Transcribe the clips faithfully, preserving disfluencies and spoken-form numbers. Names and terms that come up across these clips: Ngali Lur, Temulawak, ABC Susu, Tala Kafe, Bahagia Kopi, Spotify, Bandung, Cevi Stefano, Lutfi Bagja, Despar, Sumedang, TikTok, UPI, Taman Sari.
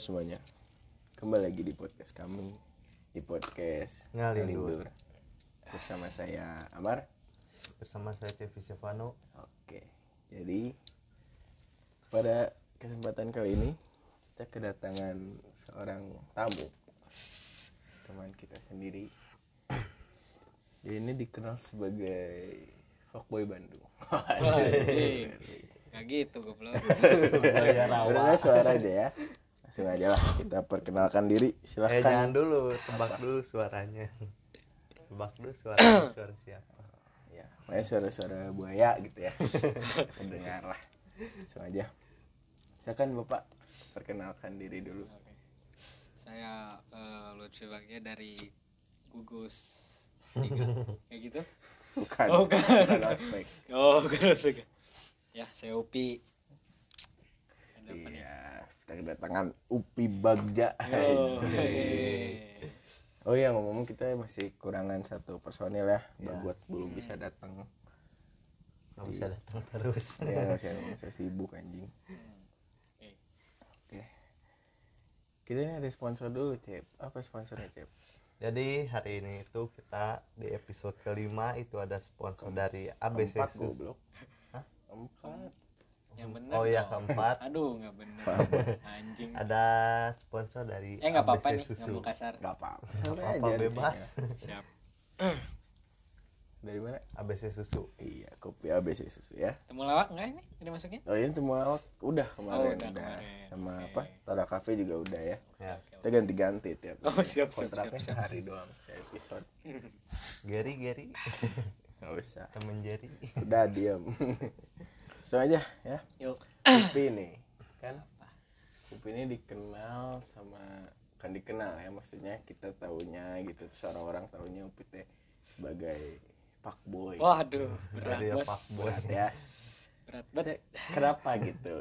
semuanya, kembali lagi di podcast kami, di podcast Ngali Lur, bersama saya Amar, bersama saya Cevi Stefano. Oke, jadi pada kesempatan kali ini kita kedatangan seorang tamu, teman kita sendiri. Dia ini dikenal sebagai fuckboy Bandung. Nggak gitu goblok. Bener suara aja ya. Langsung aja lah kita perkenalkan diri. Silahkan. Eh jangan dulu, tebak apa? dulu suaranya. Tebak dulu suaranya, suara siapa? Ya, kayak suara-suara buaya gitu ya. Kedengar lah. Langsung aja. Silakan Bapak perkenalkan diri dulu. Okay. Saya uh, Lutfi Bagja dari gugus tiga kayak gitu. Bukan. Oh, bukan. bukan aspek. Oh, bukan aspek. Ya, saya Upi. Iya, kita kedatangan Upi Bagja. Oh, oh iya, ngomong-ngomong kita masih kurangan satu personil ya, ya. Buat belum bisa datang. Belum Di... bisa datang terus. Ya, saya masih sibuk anjing. Oke. Oke. Kita ini ada sponsor dulu, Cep. Apa sponsornya, Cep? Jadi hari ini itu kita di episode kelima itu ada sponsor Kem- dari A B C Susu. Keempat, yang benar. Oh ya keempat. Aduh nggak benar. Anjing. Ada sponsor dari eh, A B C apa-apa Susu. Nggak kasar. Nggak apa-apa. Nggak apa bebas. Siap. Dari mana? A B C Susu. Iya, kopi A B C Susu ya. Temulawak nggak ini? Udah masuknya? Oh ini temulawak udah kemarin. Oh, udah, udah. Kemarin. Sama okay. apa? Tala Kafe juga udah ya. Ya. Kita ganti-ganti tiap. Oh siap. Kontraknya sehari doang. Episode. Gary Gary. Nggak usah temen Jerry. Udah diam. So aja ya. Yuk. Upi nih kan Upi ini dikenal sama kan dikenal ya maksudnya kita tahunya gitu seorang orang tahunya Upi teh sebagai fuckboy. Waduh berat ya fuckboy ya. Berat banget. Kenapa gitu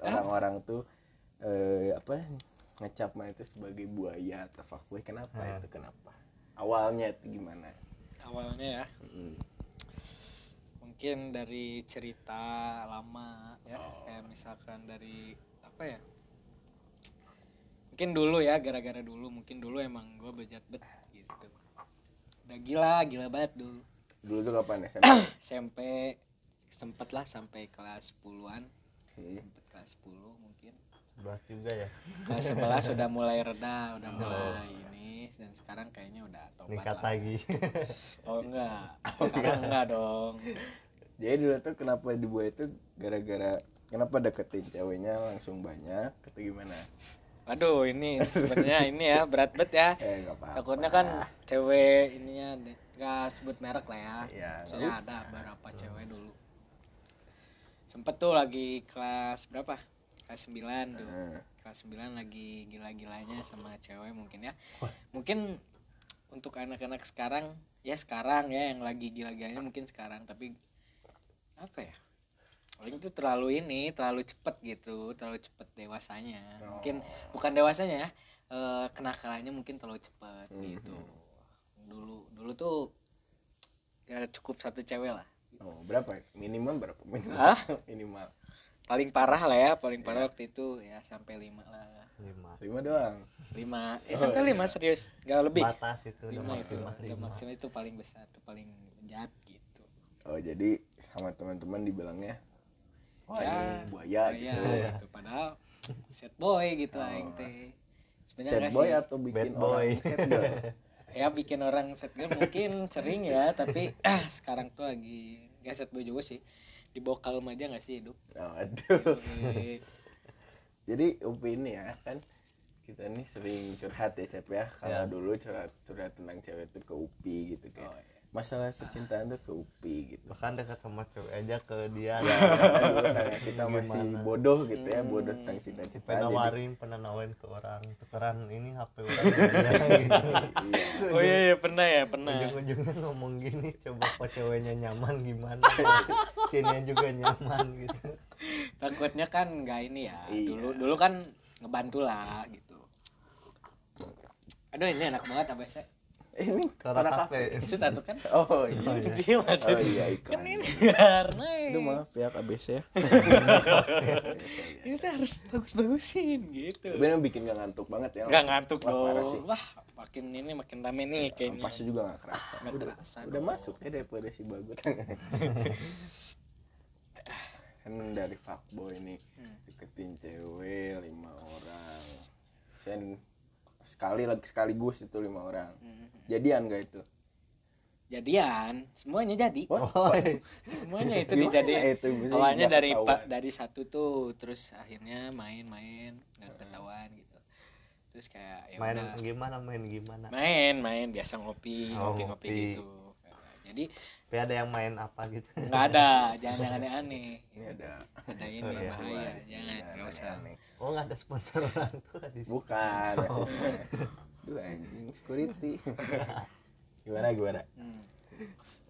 orang-orang tuh eh, apa ngecapnya itu sebagai buaya atau fuckboy kenapa hmm. itu kenapa awalnya itu gimana? Awalnya ya. Mm-hmm. Mungkin dari cerita lama ya oh. kayak misalkan dari apa ya mungkin dulu ya gara-gara dulu mungkin dulu emang gue bejat bet gitu udah gila gila banget dulu dulu tuh kapan S M P S M P sempet lah sampai kelas sepuluhan hmm. sempet kelas sepuluh mungkin sebelas juga ya kelas sebelas sudah mulai reda udah oh. mulai ini dan sekarang kayaknya udah tobat lah lagi oh enggak sekarang enggak dong. Jadi dulu tuh kenapa dibuat itu gara-gara kenapa deketin ceweknya langsung banyak atau gimana? Aduh ini sebenarnya ini ya berat banget ya. Eh, takutnya kan cewek ininya nggak sebut merek lah ya. Ya soalnya ada beberapa cewek dulu. Sempet tuh lagi kelas berapa? Kelas sembilan tuh. Uh. Kelas sembilan lagi gila-gilanya sama cewek mungkin ya. Mungkin untuk anak-anak sekarang ya sekarang ya yang lagi gila-gilanya mungkin sekarang tapi apa ya paling itu terlalu ini terlalu cepet gitu terlalu cepet dewasanya oh. mungkin bukan dewasanya e, kenakalannya mungkin terlalu cepet mm-hmm. gitu dulu dulu tuh ya cukup satu cewek lah oh berapa minimal berapa minimal Hah? minimal paling parah lah ya paling parah yeah. waktu itu ya sampai lima lah lima lima doang lima eh oh, sampai iya. lima serius nggak lebih batas itu lima itu maksimal itu paling besar itu paling jahat gitu. Oh jadi sama teman-teman dibilangnya oh ya, ini buaya, buaya gitu ya. Gitu. Padahal sad boy gitu oh. aing teh. Sebenarnya sad boy sih, atau bikin boy. Orang sad girl. Ya bikin orang sad girl mungkin sering ya, tapi ah, sekarang tuh lagi enggak sad boy juga sih. Dibokal aja enggak sih hidup? Oh, aduh. Jadi Upi ini ya kan kita nih sering curhat ya Cep ya. Kalau ya. Dulu curhat-curhat tentang cewek itu ke Upi gitu kan. Oh, ya. Masalah kecintaan tuh ke Upi gitu. Bahkan dekat sama cewek aja ke dia. Ya, karena kita masih gimana? Bodoh gitu ya, bodoh tentang cinta-cinta. Pernah warin, pernah nawain ke orang, tukeran ini H P orang. Gitu. Oh iya, iya pernah ya, pernah. Ujung-ujungnya ngomong gini, coba kok ceweknya nyaman gimana? Ceweknya juga nyaman gitu. Takutnya kan nggak ini ya. Iya. Dulu dulu kan ngebantu lah gitu. Aduh ini enak banget abisnya. Ini Tala Kafe. Itu satu kan? Oh iya. Oh, iya. Oh, iya kan ini karena. Itu maaf ya A B C ya. Ini tuh harus bagus-bagusin gitu. Tapi memang bikin gak ngantuk banget ya. Gak ngantuk dong. Wah, makin ini makin rame nih kayaknya. Pasnya juga gak kerasa. Gak udah, kerasa udah masuk ya daripada si Bagut. Kan dari fuckboy nih deketin cewek lima orang. Sen sekali lagi sekaligus itu lima orang. Hmm. Jadian gak itu? Jadian, semuanya jadi. Oh, semuanya itu dijadiin. Awalnya dari pa, dari satu tuh, terus akhirnya main-main nggak main, ketahuan hmm. gitu. Terus kayak ya main udah, gimana main gimana? Main main biasa ngopi, oh, ngopi-ngopi ngopi. Gitu. Jadi tapi ada yang main apa gitu? Nggak ada, jangan yang aneh-aneh. Ini ada, ada ini oh, bahaya, ya. Jangan nggak usah. Aneh. Oh nggak ada sponsor orang tua di sini. Bukan, oh. Duh anjing security. Gimana gimana? Hmm.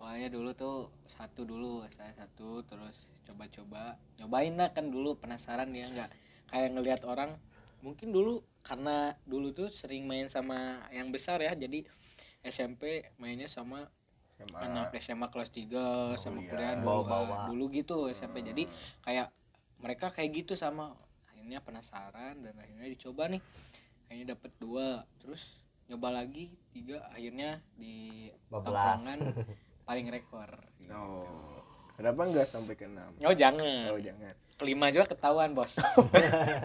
Pokoknya dulu tuh satu dulu, saya satu terus coba-coba, nyobain lah kan dulu penasaran ya nggak kayak ngelihat orang. Mungkin dulu karena dulu tuh sering main sama yang besar ya, jadi S M P mainnya sama S M A. Anak S M A kelas tiga sama kuliah bawah-bawah dulu gitu S M P hmm. Jadi kayak mereka kayak gitu sama akhirnya penasaran dan akhirnya dicoba nih akhirnya dapet dua terus nyoba lagi tiga akhirnya di tongkrongan paling rekor gitu. Oh kenapa nggak sampai ke enam? Oh jangan oh jangan kelima juga ketahuan bos.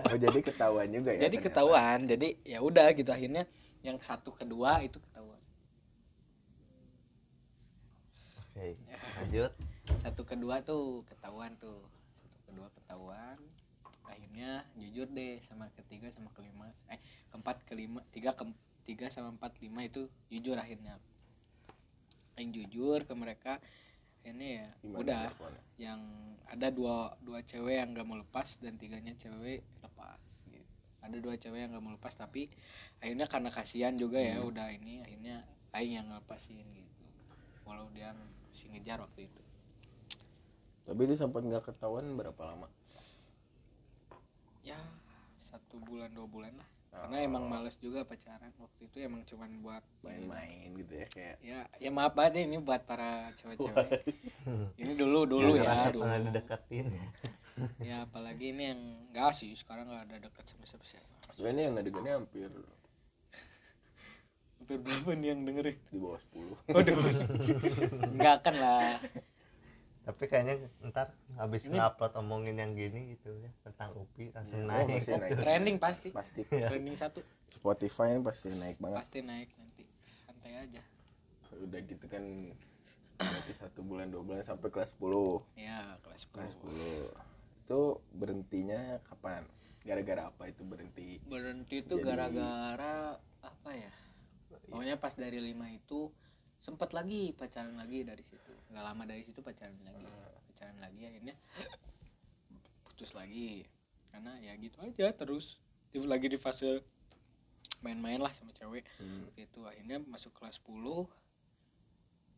Oh jadi ketahuan juga ya jadi ternyata. Ketahuan jadi ya udah gitu akhirnya yang satu kedua itu ketahuan. Oke, lanjut. Satu kedua tuh ketahuan tuh. Satu kedua ketahuan. Akhirnya jujur deh sama ketiga sama kelima. Eh, keempat kelima, tiga ke tiga sama empat lima itu jujur akhirnya. Yang jujur ke mereka ini ya. Gimana udah responnya? Yang ada dua dua cewek yang enggak mau lepas dan tiganya cewek lepas gitu. Ada dua cewek yang enggak mau lepas tapi akhirnya karena kasihan juga ya hmm. udah ini akhirnya aing yang ngelepasin gitu. Walau dia ngejar waktu itu. Tapi itu sempat nggak ketahuan berapa lama? Ya satu bulan dua bulan lah. Oh. Karena emang males juga pacaran waktu itu emang cuman buat main-main gitu ya kayak. Ya ya maaf banget ini buat para cewek-cewek. Ini dulu dulu ya. Dulu. Deketin. Ya apalagi ini yang nggak sih sekarang nggak ada dekat sama siapa-siapa. Soalnya yang nggak dekatnya hampir. Hampir berapa nih yang dengerin? Di bawah sepuluh. Oh, di bawah sepuluh. Enggak akan lah. Tapi kayaknya ntar habis nge-upload omongin yang gini gitu ya tentang U P I langsung oh, naik. Oh, naik. Trending pasti. Pasti. Ya. Trending satu. Spotify ini pasti naik banget. Pasti naik nanti. Santai aja. Udah gitu kan nanti satu bulan, dua bulan sampai kelas sepuluh. Iya, kelas sepuluh. Kelas sepuluh. Itu berhentinya kapan? Gara-gara apa itu berhenti? Berhenti itu Jadi... gara-gara apa ya? Pokoknya pas dari lima itu sempat lagi pacaran lagi dari situ. Enggak lama dari situ pacaran lagi. Pacaran lagi akhirnya putus lagi. Karena ya gitu aja terus. Terus lagi di fase main-main lah sama cewek. Hmm. Itu akhirnya masuk kelas sepuluh.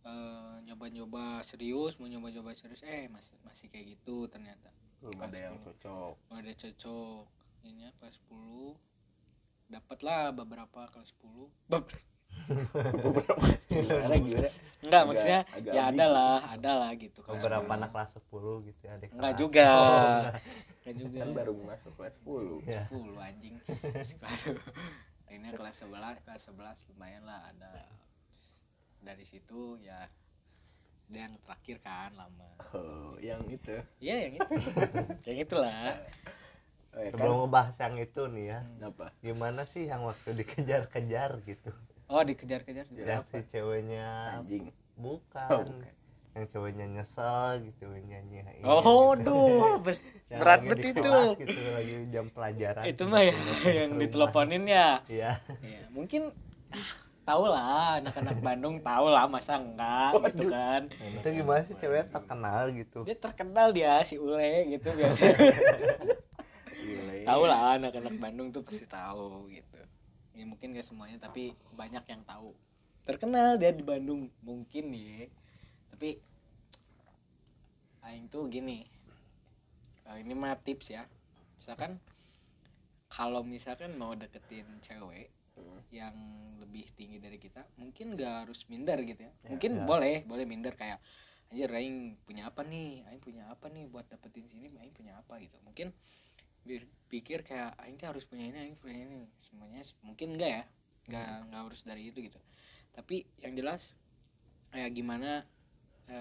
Uh, nyoba-nyoba serius, mau nyoba-nyoba serius eh masih masih kayak gitu ternyata. Belum ada yang cocok. Ada cocok. Akhirnya kelas sepuluh dapatlah beberapa kelas sepuluh. Beberapa beberapa gimana gimana enggak maksudnya agak ya ada lah ada lah gitu beberapa anak kelas sepuluh gitu ya enggak juga enggak juga kan baru masuk kelas sepuluh ya. sepuluh anjing kelas ini kelas sebelas kelas sebelas lumayan lah ada dari situ ya ada yang terakhir kan lama oh yang itu ya yang itu yang itulah. Oh, ya kan? Sebelum ngebahas yang itu nih ya apa? Gimana sih yang waktu dikejar-kejar gitu. Oh dikejar-kejar dan si ceweknya anjing bukan. Oh, bukan yang ceweknya nyesel gitu nyanyiin oh gitu. Duh bes- berat betul itu gitu, lagi jam pelajaran itu mah ya yang diteleponin ya iya ya, mungkin tahu lah anak-anak Bandung tahu lah masa enggak oh, gitu kan itu gimana sih ceweknya terkenal gitu dia terkenal dia si Ule gitu biasanya tahu lah anak-anak Bandung tuh pasti tahu gitu. Ya mungkin gak semuanya tapi banyak yang tahu terkenal dia di Bandung mungkin ya tapi aing tuh gini nah, ini mah tips ya misalkan kalau misalkan mau deketin cewek hmm. yang lebih tinggi dari kita, mungkin nggak harus minder gitu ya. Mungkin yeah, yeah. boleh, boleh minder kayak anjir aing punya apa nih, aing punya apa nih buat dapetin sini, aing punya apa gitu. Mungkin pikir kayak aing harus punya ini, aing punya ini, semuanya mungkin enggak ya, enggak hmm. enggak harus dari itu gitu. Tapi yang jelas kayak gimana e,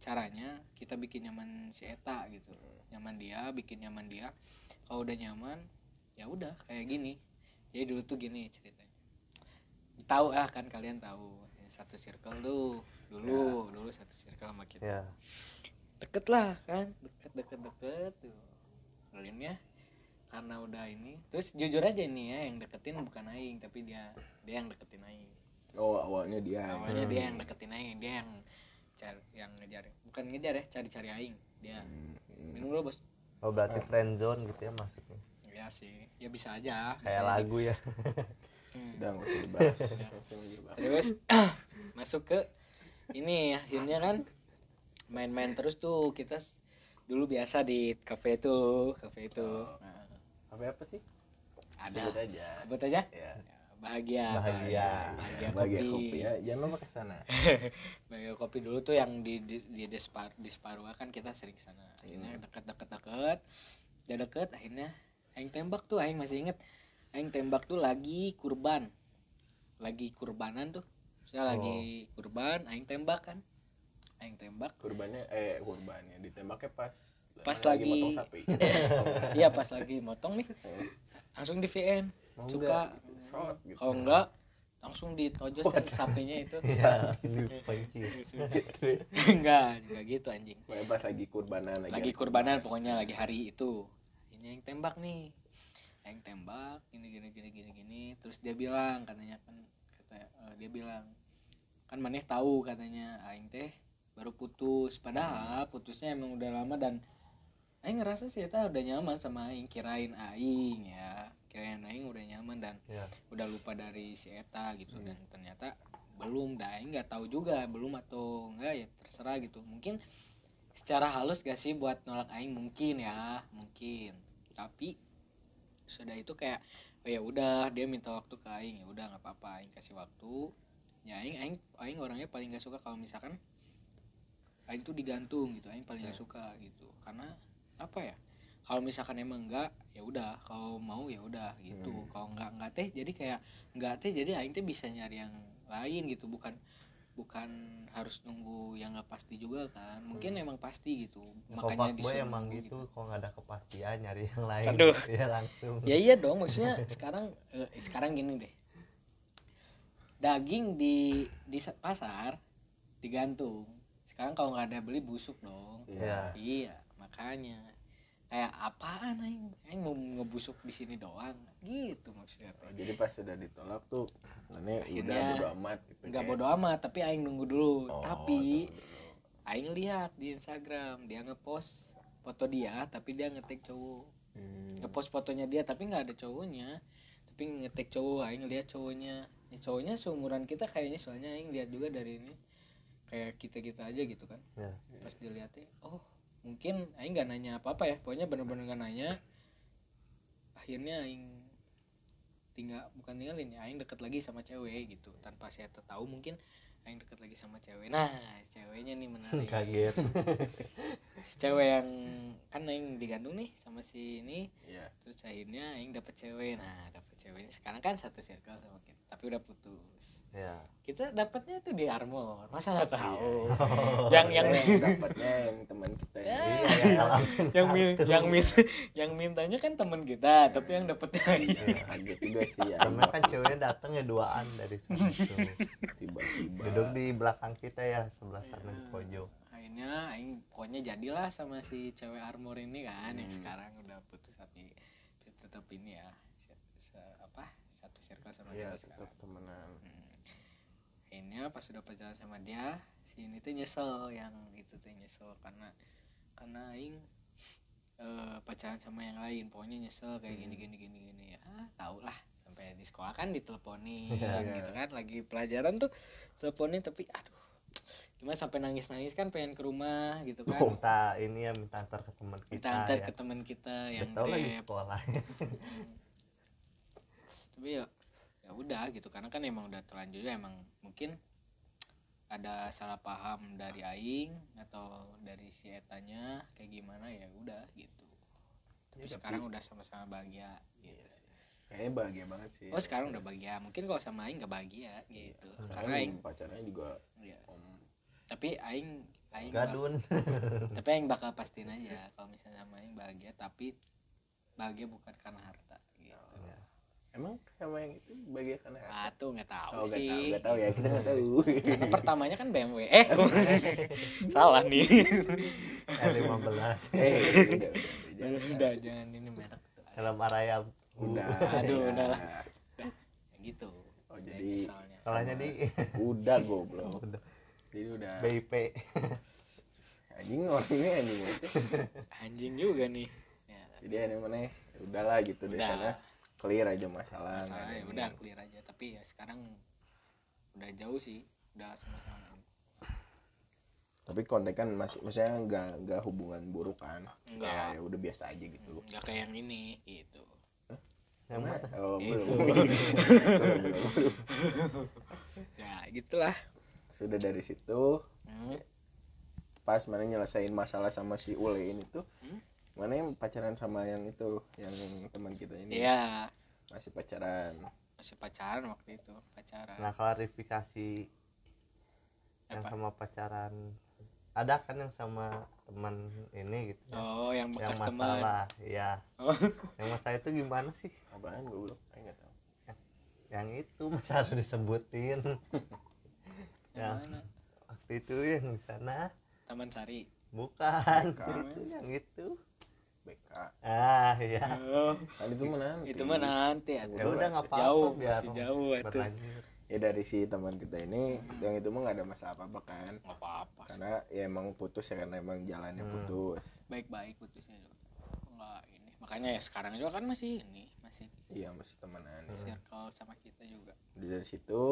caranya kita bikin nyaman si eta gitu. Nyaman dia, bikin nyaman dia. Kalau udah nyaman, ya udah kayak gini. Jadi dulu tuh gini ceritanya. Tahu ah kan, kalian tahu satu circle tuh. Dulu, yeah. dulu satu circle sama kita. Yeah. Deket lah kan, deket-deket-deket tuh. Lainnya karena udah ini. Terus jujur aja ini ya, yang deketin bukan aing, tapi dia dia yang deketin aing. Oh, awalnya dia. Awalnya hmm. dia yang deketin aing, dia yang cari, yang ngejar. Bukan ngejar ya, cari-cari aing. Dia hmm. minum dulu, Bos. Oh, berarti ah. friend zone gitu ya masuknya. Iya sih. Ya bisa aja. Kayak lagu ya. hmm. Udah enggak usah dibahas. Terus masuk ke ini akhirnya kan main-main terus tuh kita dulu biasa di kafe itu, kafe itu. Nah, kafe apa sih? Ada. Sebut aja. Sebut aja? Ya. Bahagia. Bahagia. Bahagia, Bahagia kopi. kopi ya. Jangan lupa ke sana. Bahagia kopi dulu tuh yang di di, di Despar, Despar kan kita sering ke sana. Akhirnya dekat-dekat-dekat. Udah deket akhirnya aing tembak tuh, aing masih inget. Aing tembak tuh lagi kurban. Lagi kurbanan tuh. Saya oh. lagi kurban, aing tembak kan. Aing tembak kurbannya eh kurbannya ditembaknya pas pas lagi, lagi motong sapi. Iya pas lagi motong nih langsung di V N oh, suka kalau gitu. Oh, enggak langsung ditojos kan sapinya itu ya, enggak enggak gitu anjing pas lagi kurbanan lagi, lagi kurbanan pokoknya lagi hari itu ini yang tembak nih yang tembak gini gini gini gini gini terus dia bilang katanya kan kata uh, dia bilang kan maneh tahu katanya aing teh baru putus, padahal putusnya emang udah lama dan aing ngerasa sih eta udah nyaman sama aing, kirain aing ya, kirain aing udah nyaman dan yeah. udah lupa dari si eta gitu mm. dan ternyata belum, dah aing nggak tahu juga belum atau enggak ya terserah gitu, mungkin secara halus gak sih buat nolak aing mungkin ya mungkin, tapi sudah itu kayak oh ya udah dia minta waktu ke aing ya udah nggak apa-apa aing kasih waktu, ya aing aing aing orangnya paling gak suka kalau misalkan aing tuh digantung gitu, aing paling yeah. suka gitu. Karena apa ya? Kalau misalkan emang enggak, ya udah. Kalau mau ya udah gitu. Mm. Kalau enggak enggak teh, jadi kayak enggak teh, jadi aing teh bisa nyari yang lain gitu. Bukan bukan harus nunggu yang enggak pasti juga kan. Mungkin mm. emang pasti gitu. Ya, makanya di sini emang gitu. gitu. Kalau enggak ada kepastian nyari yang lain. Aduh. Ya langsung. Ya iya dong, maksudnya sekarang eh, sekarang gini deh. Daging di di pasar digantung. Sekarang kalau nggak ada beli busuk dong yeah. iya makanya kayak apaan aing aing mau ngebusuk di sini doang gitu maksudnya oh, jadi pas sudah ditolak tuh ini udah bodo amat gitu nggak bodo amat tapi aing nunggu dulu oh, tapi aing lihat di Instagram dia ngepost foto dia tapi dia ngetek cowok hmm. ngepost fotonya dia tapi nggak ada cowoknya tapi ngetek cowok aing lihat cowoknya ya, cowoknya seumuran kita kayaknya soalnya aing lihat juga dari ini kayak kita-kita aja gitu kan ya, ya. Pas dilihatnya oh mungkin aing gak nanya apa-apa ya pokoknya bener-bener gak nanya akhirnya aing tinggal bukan tinggalin ya aing deket lagi sama cewek gitu tanpa saya tahu mungkin aing deket lagi sama cewek nah ceweknya nih menarik kaget cewek yang kan aing digantung nih sama si ini ya. Terus akhirnya aing dapet cewek nah dapet ceweknya sekarang kan satu circle sama kita tapi udah putus ya. Kita dapatnya tuh di Armor masa nggak tahu iya. yang yang dapatnya yang teman kita ya, ya. yang min, yang min, yang mintanya kan teman kita ya. Tapi yang dapatnya ya, kaget juga sih ya karena kan ceweknya datangnya duaan dari sana tuh tiba-tiba duduk di belakang kita ya sebelah sana ya. Di pojok akhirnya aing pokoknya jadilah sama si cewek Armor ini kan hmm. yang sekarang udah putus tapi tetap ini ya apa satu circle sama ya, kita tetap temenan hmm. akhirnya pas sudah pacaran sama dia si ini tuh nyesel yang itu tuh nyesel karena karena aing e, pacaran sama yang lain pokoknya nyesel kayak gini gini gini gini ya tau lah sampai di sekolah kan diteleponin yeah. gitu kan lagi pelajaran tuh teleponin tapi aduh cuma sampai nangis nangis kan pengen ke rumah gitu kan oh, minta ini ya minta antar ke teman kita minta antar ya. Ke teman kita yang tau lagi sekolah tapi ya ya udah gitu, karena kan emang udah terlanjur, emang mungkin ada salah paham dari aing atau dari si etanya kayak gimana, ya udah gitu. Tapi ya, sekarang tapi... udah sama-sama bahagia gitu. Yes. Kayaknya bahagia banget sih. Oh sekarang ya. Udah bahagia. Mungkin kalau sama aing gak bahagia gitu. Ya, karena aing pacarnya juga ya. Om. Tapi aing aing gadun. Bakal, tapi aing bakal pastiin aja kalau misalnya sama aing bahagia, tapi bahagia bukan karena harta gitu. Oh. Ya. Emang sama yang itu bahagia karena harta? Ah tuh enggak tahu oh, sih. Oh enggak tahu, ya kita enggak tahu. Karena pertamanya kan B M W. Eh. Salah nih. R lima belas. Eh udah udah udah jangan ini merek. Dalam araya udah uh, aduh ya. Udahlah udah ya gitu. Oh jadi salahnya di udah goblok udah. Jadi udah B I P anjing orangnya anjing anjing juga nih ya. Jadi aneh mana udahlah gitu udah. Di sana clear aja masalah, masalah ya, udah clear aja. Tapi ya sekarang udah jauh sih, udah sama-sama tapi konten kan masih, maksudnya nggak nggak hubungan buruk kan, ya udah biasa aja gitu, nggak kayak yang ini gitu. Yang mana? Oh, belum. Ya gitulah. Sudah dari situ, hmm. pas mana nyelesain masalah sama si Ule ini tuh, hmm? Mana yang pacaran sama yang itu, yang teman kita ini? Iya. Masih pacaran. Masih pacaran waktu itu, pacaran. Nah klarifikasi apa? Yang sama pacaran, ada kan yang sama teman ini gitu. Oh, ya. Yang bekas teman. Yang masalah, teman. Ya. Oh. Yang masalah itu gimana sih? Apaan gue belum, saya nggak tahu. Yang itu masa harus disebutin. Yang mana? Waktu itu yang di sana. Taman Sari. Bukan. Bukan. Yang itu. B K. Ah, iya. Oh. Nah, itu mah nanti. Itu mah nanti. Ya udah nggak apa-apa. Jauh, biar masih jauh itu. Ya dari si teman kita ini hmm. yang itu mah gak ada masalah apa-apa kan, gak apa-apa karena ya emang putus ya, karena emang jalannya hmm. putus baik-baik putusnya nggak ini, makanya ya sekarang juga kan masih ini masih iya masih temenan hmm. circle sama kita juga. Udah dari situ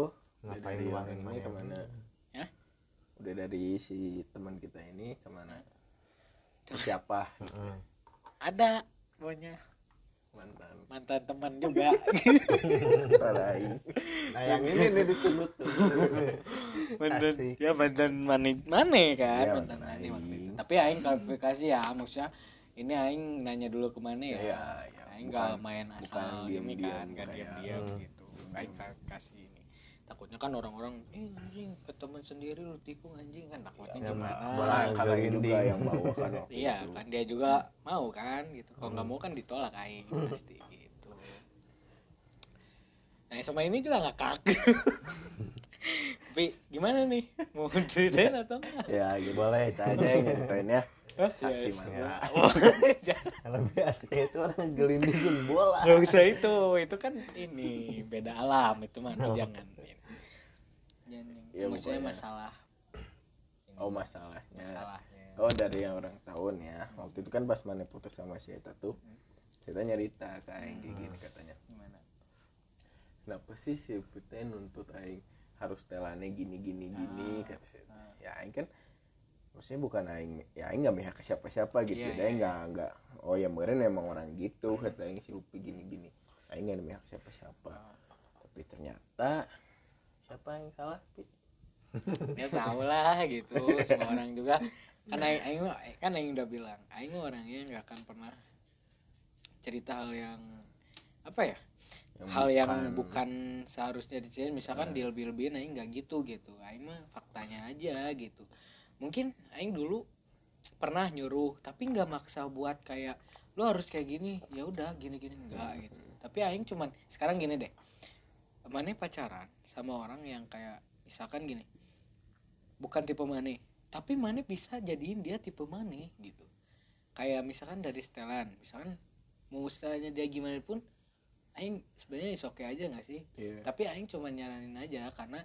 udah dari orang ini kemana ya? Udah dari si teman kita ini kemana ke siapa hmm. ada pokoknya mantan mantan teman juga lain. Nah yang ini nih ditulut tuh mantan Asik. Ya mantan mani mane kan ya, mantan mani waktu itu. Tapi aing klarifikasi ya, maksudnya ini aing nanya dulu ke mane ya, ya, ya aing nggak main asal ini kan, nggak diam-diam gitu. Aing klarifikasi ini takutnya kan orang-orang eh anjing ke teman sendiri lu tikung anjing kan, takutnya ya, gimana ya, kalau juga yang mau kan iya kan dia juga mau kan gitu, kalau nggak hmm. mau kan ditolak aing pasti gitu. Nah sama ini juga ngakak. Tapi gimana nih mau ceritain atau enggak? Ya gitu boleh kita aja yang ceritain ya. Saksi mata. Lebih asli itu orang gelindingin bola. Gak usah itu, itu kan ini beda alam itu mah no. Jangan. Jangan. Ya, maksudnya ya. Masalah. Oh masalahnya. Masalahnya. Oh dari yang orang tahun ya. Waktu itu kan pas mana putus sama si Eta tuh, kita nyerita ke aing kayak gini katanya. Gimana? Kenapa sih si Putih nuntut aing harus telane gini gini gini kata si Eta. Ya aing kan. Maksudnya bukan aing, ya aing nggak mihak ke siapa-siapa gitu, yeah, aing nggak yeah. nggak, oh ya meren emang orang gitu, kata aing si Upi gini-gini, aing nggak mihak ke siapa-siapa, tapi ternyata siapa yang salah, Pi? Ya tahu lah gitu, semua orang juga, kan aing, aing kan aing udah bilang, aing orangnya nggak akan pernah cerita hal yang apa ya, yang hal bukan, yang bukan seharusnya diceritain, misalkan yeah. dilebih-lebihin, aing nggak gitu gitu, aing mah faktanya aja gitu. Mungkin aing dulu pernah nyuruh tapi nggak maksa buat kayak lo harus kayak gini, ya udah gini gini enggak gitu. Tapi aing cuman sekarang gini deh, mane pacaran sama orang yang kayak misalkan gini, bukan tipe mane tapi mane bisa jadiin dia tipe mane gitu. Kayak misalkan dari setelan, misalkan mau setelahnya dia gimana pun aing sebenarnya is okay aja nggak sih yeah. Tapi aing cuman nyaranin aja karena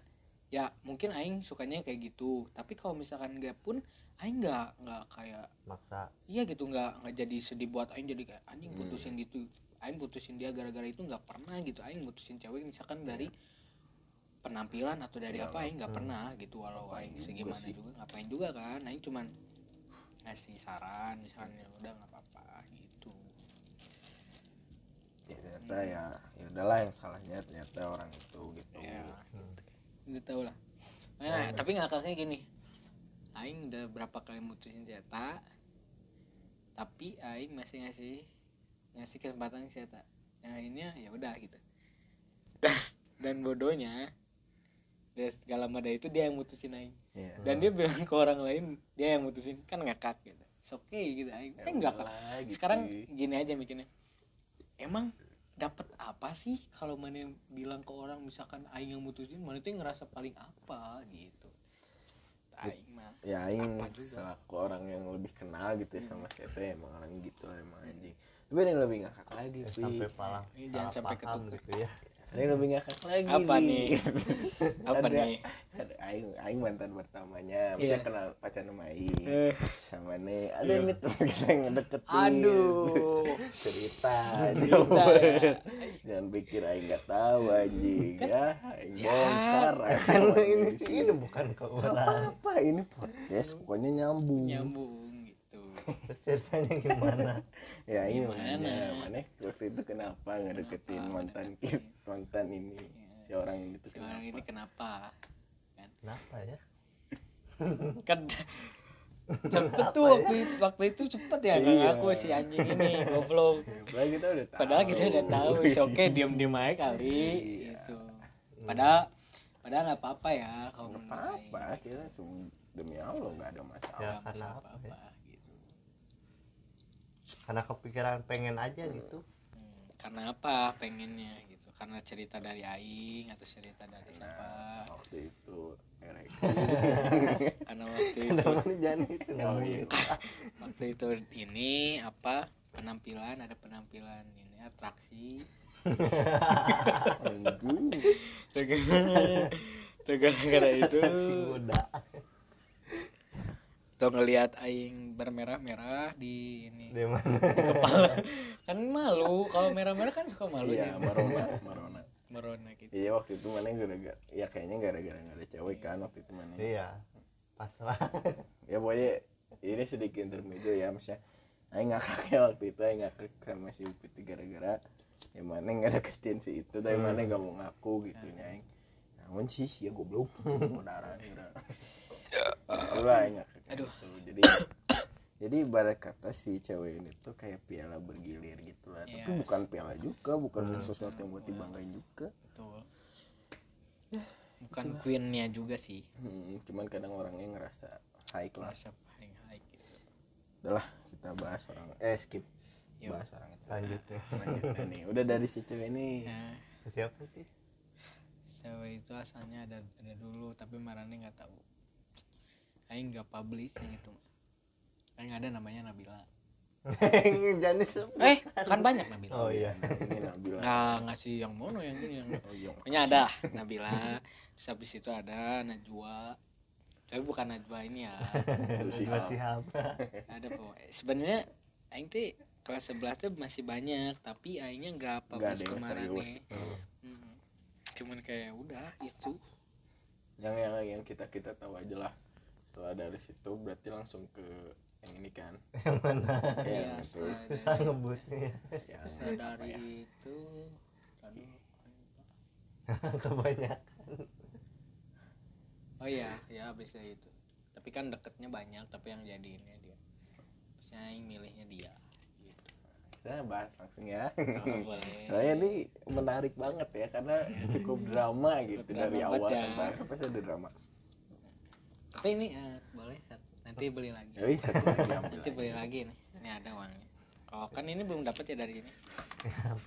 ya mungkin aing sukanya kayak gitu, tapi kalau misalkan enggak pun aing enggak enggak kayak maksa. Iya gitu, enggak enggak jadi sedih buat aing jadi kayak anjing putusin hmm. gitu. Aing putusin dia gara-gara itu enggak pernah gitu. Aing putusin cewek misalkan dari penampilan atau dari ya, apa aing enggak hmm. pernah gitu, walau aing segimana juga, juga ngapain juga kan. Aing cuman ngasih saran misalkan ya udah enggak apa-apa gitu. Ya ternyata hmm. ya ya adalah yang salahnya ternyata orang itu gitu. Ya, gitu tau lah. Nah, oh, tapi ngakalnya gini, aing udah berapa kali mutusin si Eta, tapi aing masih ngasih ngasih kesempatan si Eta. Yang lainnya ya udah gitu. Dan, dan bodohnya, dari segala mada itu dia yang mutusin aing. Yeah. Dan dia bilang ke orang lain dia yang mutusin, kan ngakak gitu. It's okay gitu aing. Kan enggak lah. Gitu. Sekarang gini aja mikirnya. Emang dapat apa sih kalau mana yang bilang ke orang misalkan aing yang mutusin, mana itu yang ngerasa paling apa gitu. Aing mah ya aing selaku orang yang lebih kenal gitu ya sama si Eta, emang orang gitu emang anjing. Tapi ada yang lebih ngakak lagi sih, sampai malah jangan sampai ketukar gitu ya. Ada yang lebih ngakak lagi apa nih, apa ada, nih ada aing aing mantan pertamanya bisa yeah. kenal pacar sama aing eh. sama nih ada yeah. nih tuh kita ngedeketin aduh cerita cerita ya. Jangan pikir aing nggak tahu anjing ya, aing bongkar kan ini sih ini bukan ke orang apa ini podcast pokoknya nyambung nyambung gitu. Terus ceritanya gimana ya ini mana mana waktu itu kenapa ngedeketin kenapa, mantan kita mantan ini ya, si orang ini tuh si kenapa orang ini kenapa kan kenapa ya kan cepet tuh waktu itu, waktu itu cepet ya nggak iya. Ngaku si anjing ini goblok padahal kita udah tahu padahal kita udah tahu oke okay, diem diem aja kali iya. Itu padahal padahal nggak apa apa ya kalau nggak apa apa kita langsung demi Allah nggak ada masalah ya, karena apa apa ya. Gitu karena kepikiran pengen aja gitu hmm, karena apa pengennya gitu karena cerita dari aing atau cerita dari karena siapa waktu itu karena waktu itu waktu itu ini apa penampilan ada penampilan ini atraksi gara-gara itu tuh ngelihat aing bermerah-merah di ini di mana di kepala kan malu kalau merah-merah kan suka malu ya marona marona merona gitu. Iya waktu itu mana gara-gara ya kayaknya gara-gara nggak ada cewek kan waktu itu mana iya pas lah ya pokoknya ini sedikit intermezzo ya maksudnya aing ngakaknya waktu itu aing ngakak sama si Upit gara-gara ya mana nggak deketin si itu tapi mana nggak mau ngaku gitu nyaing namun sih ya goblok modalnya kira lah aing ngakak aduh jadi jadi ibarat kata si cewek ini tuh kayak piala bergilir gitu lah yeah. Tapi bukan piala juga, bukan hmm. sesuatu yang buat dibanggain juga. Betul. Ya, bukan itulah. Queen-nya juga sih hmm, cuman kadang orangnya ngerasa high class ngerasa paling high gitu. Udah lah, kita bahas orang, eh skip yuk. Bahas orang itu lanjut ya lanjutnya nih, udah dari si cewek ini nah. Siapa sih? Cewek itu asalnya ada, ada dulu, tapi marane gak tahu. Aing gak publish gitu yang ada namanya Nabila. Janis. Eh, kan banyak Nabila. Oh iya. Ini Nabila. Nah, ngasih yang mono yang ini yang. Oh iya. Punya ada Nabila. Terus habis itu ada Najwa. Tapi bukan Najwa ini ya. Najwa siapa? Ada kok. Sebenarnya aing teh kelas sebelas tuh masih banyak, tapi aingnya enggak apa-apa kemarin nih. Hmm. Cuman kayak udah itu. Yang yang yang kita-kita tahu aja lah. Setelah dari situ berarti langsung ke yang ini kan yang mana yang itu saya ngebutnya ya dari ya. Itu aduh kebanyakan oh ya ya habis itu tapi kan deketnya banyak tapi yang jadiinnya dia saya milihnya dia gitu. Kita bahas langsung ya oh, soalnya ini menarik banget ya karena cukup drama gitu drama dari awal ya. Sampai apa sih ada drama tapi ini uh, boleh satu nanti beli lagi. Yoi, nanti beli lagi nih. Ini ada uangnya. Kalau oh, kan ini belum dapat ya dari ini.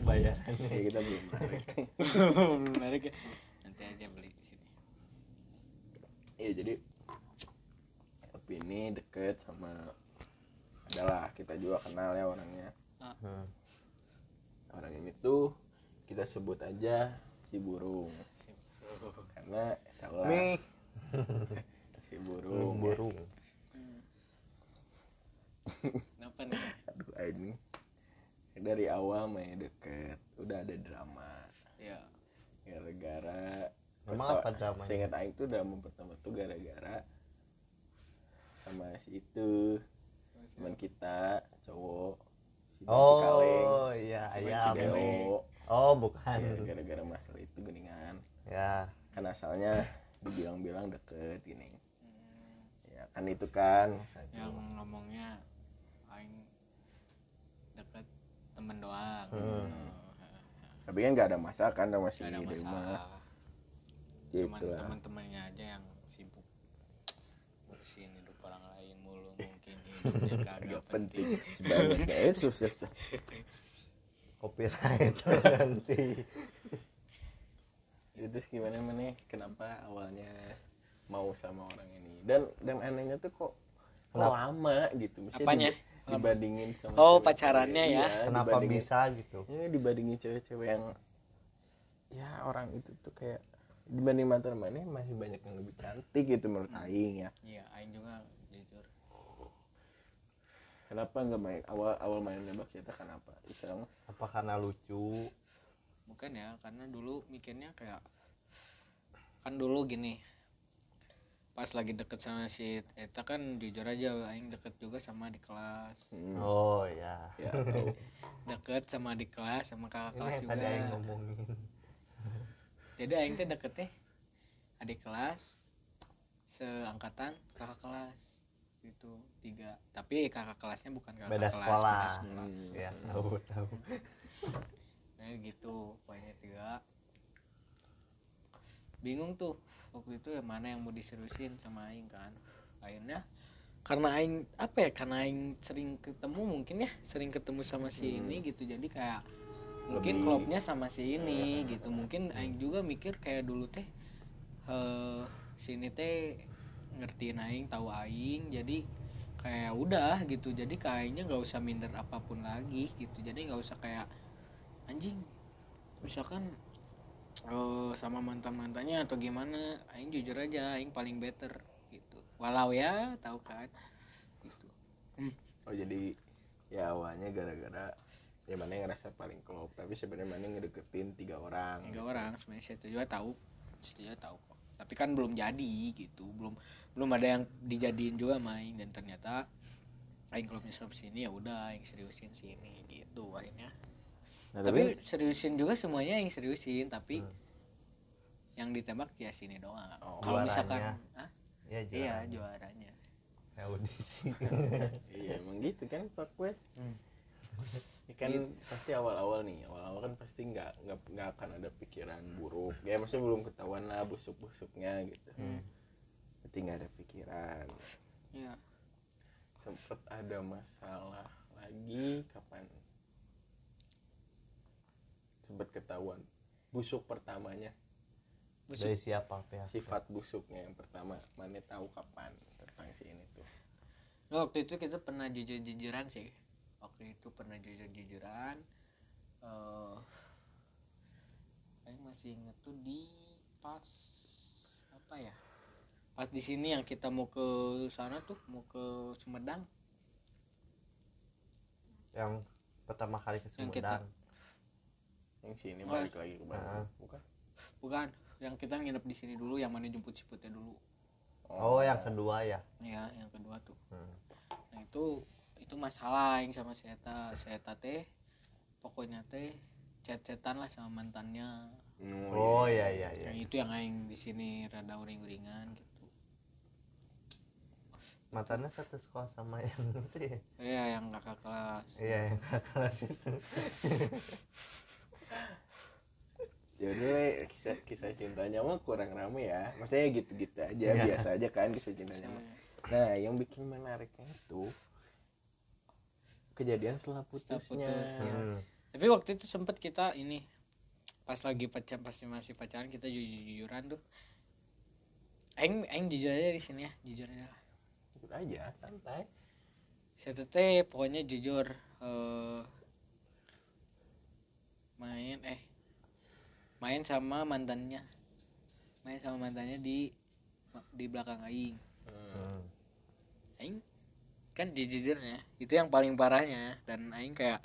Bayaran. Ya kita belum narik. Belum narik ya. Nanti aja beli di sini. Iya jadi tapi ini deket sama adalah kita juga kenal ya orangnya. Ah. Orang ini tuh kita sebut aja si burung. Karena itulah. Si burung. Burung. Ya. Kenapa nih? Aduh ini dari awal main deket udah ada drama ya gara-gara emang apa drama? Seingat aing tuh drama pertama tuh gara-gara sama si itu teman kita cowok si oh, Cikaleng, iya, si Cideo Oh bukan. Ya, gara-gara masalah itu geningan. Ya. Kan asalnya dibilang-bilang deket gini. Ya kan itu kan. Satu. Yang ngomongnya aing deket temen doang. Hmm. Tapi kan nggak ada masalah kan sama si Dema. Cuman teman-temannya aja yang sibuk ngurusin hidup orang lain mulu mungkin hidupnya kagak penting. Sebaliknya itu susah. Copyright nanti. Itu gimana mana? Kenapa awalnya mau sama orang ini? Dan dan anehnya tuh kok kok lama gitu. Misalnya dibandingin sama oh pacarannya ya. Kenapa bisa gitu? Ya, dibandingin cewek-cewek yang ya orang itu tuh kayak dibanding mantan mana masih banyak yang lebih cantik gitu menurut hmm. aing ya. Iya, aing juga jujur. Kenapa enggak main awal awal main nembak kita kenapa? Iseng. Apa karena lucu? Bukan ya, karena dulu mikirnya kayak kan dulu gini. Pas lagi deket sama si Eta kan jujur aja aing deket juga sama di kelas. Hmm. Oh iya. Ya, oh. Deket sama di kelas sama kakak kelas juga. Tadi aing ngomongin. Jadi aing teh deketnya adik kelas seangkatan kakak kelas. Itu tiga tapi kakak kelasnya bukan kakak beda kelas sekolah. Beda sekolah hmm. ya tahu tahu nah gitu pokoknya tiga bingung tuh waktu itu yang mana yang mau diseriusin sama aing kan akhirnya karena aing apa ya karena aing sering ketemu mungkin ya sering ketemu sama si hmm. ini gitu jadi kayak lebih. Mungkin klopnya sama si ini gitu mungkin aing juga mikir kayak dulu teh uh, si ini teh ngertiin aing tahu aing jadi kayak udah gitu jadi kayaknya nggak usah minder apapun lagi gitu jadi nggak usah kayak anjing misalkan uh, sama mantan mantannya atau gimana aing jujur aja aing paling better gitu walau ya tahu kan gitu hmm. Oh jadi ya awalnya gara-gara ya mana yang ngerasa paling klop tapi sebenarnya mana ngedeketin tiga orang tiga gitu. Orang sebenarnya saya juga tahu saya tahu kok tapi kan belum jadi gitu belum belum ada yang dijadiin juga main dan ternyata aing klubnya sampai sini ya udah aing seriusin sini gitu akhirnya nah, tapi, tapi seriusin juga semuanya aing seriusin tapi hmm. yang ditembak ya sini doang oh, kalau misalkan ah ya, juaranya. Iya juaranya ya audisi iya emang gitu kan pak gue hmm. ya kan gitu. Pasti awal-awal nih awal-awal kan pasti nggak nggak nggak akan ada pikiran buruk ya maksudnya belum ketahuan lah busuk-busuknya gitu hmm. berarti nggak ada pikiran ya. Sempet ada masalah lagi kapan sempet ketahuan busuk pertamanya busuk. Dari siapa pihak sifat busuknya yang pertama mana tahu kapan tentang si ini tuh nah, waktu itu kita pernah jujur-jujuran sih waktu itu pernah jujur-jujuran eh uh, masih inget tuh di pas apa ya pas di sini yang kita mau ke sana tuh mau ke Sumedang yang pertama kali ke Sumedang yang, yang sini oh, balik lagi ke Bandung nah. bukan bukan yang kita nginep di sini dulu yang mana jemput siputnya dulu oh, oh yang kedua ya ya yang kedua tuh hmm. nah itu itu masalah yang sama si Eta si Eta teh pokoknya teh cet-cetan lah sama mantannya oh ya ya ya yang itu yang aing di sini rada uring-uringan gitu mantannya satu sekolah sama yang itu ya iya yang kakak kelas iya yang kakak kelas itu jadi kisah kisah cintanya mah kurang ramai ya maksudnya gitu-gitu aja ya. Biasa aja kan kisah cintanya mah nah yang bikin menariknya itu kejadian setelah putusnya. Hmm. Tapi waktu itu sempat kita ini pas lagi pacaran pas masih pacaran kita jujur-jujuran tuh. Aing aing jujur aja di sini ya, jujur aja. Jujur aja, santai. Saya teh pokoknya jujur uh, main eh main sama mantannya. Main sama mantannya di di belakang aing. Hmm. Aing kan jujurnya itu yang paling parahnya dan aing kayak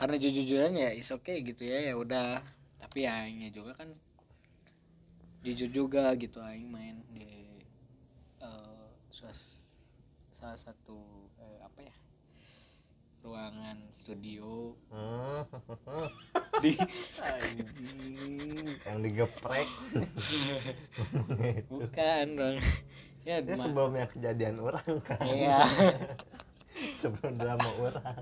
karena jujur-jujuran ya is oke okay, gitu ya ya udah tapi ya aingnya juga kan jujur juga gitu aing main di uh, salah satu eh, apa ya ruangan studio di yang digeprek bukan dong ya itu sebelumnya kejadian orang kan iya sebelum drama orang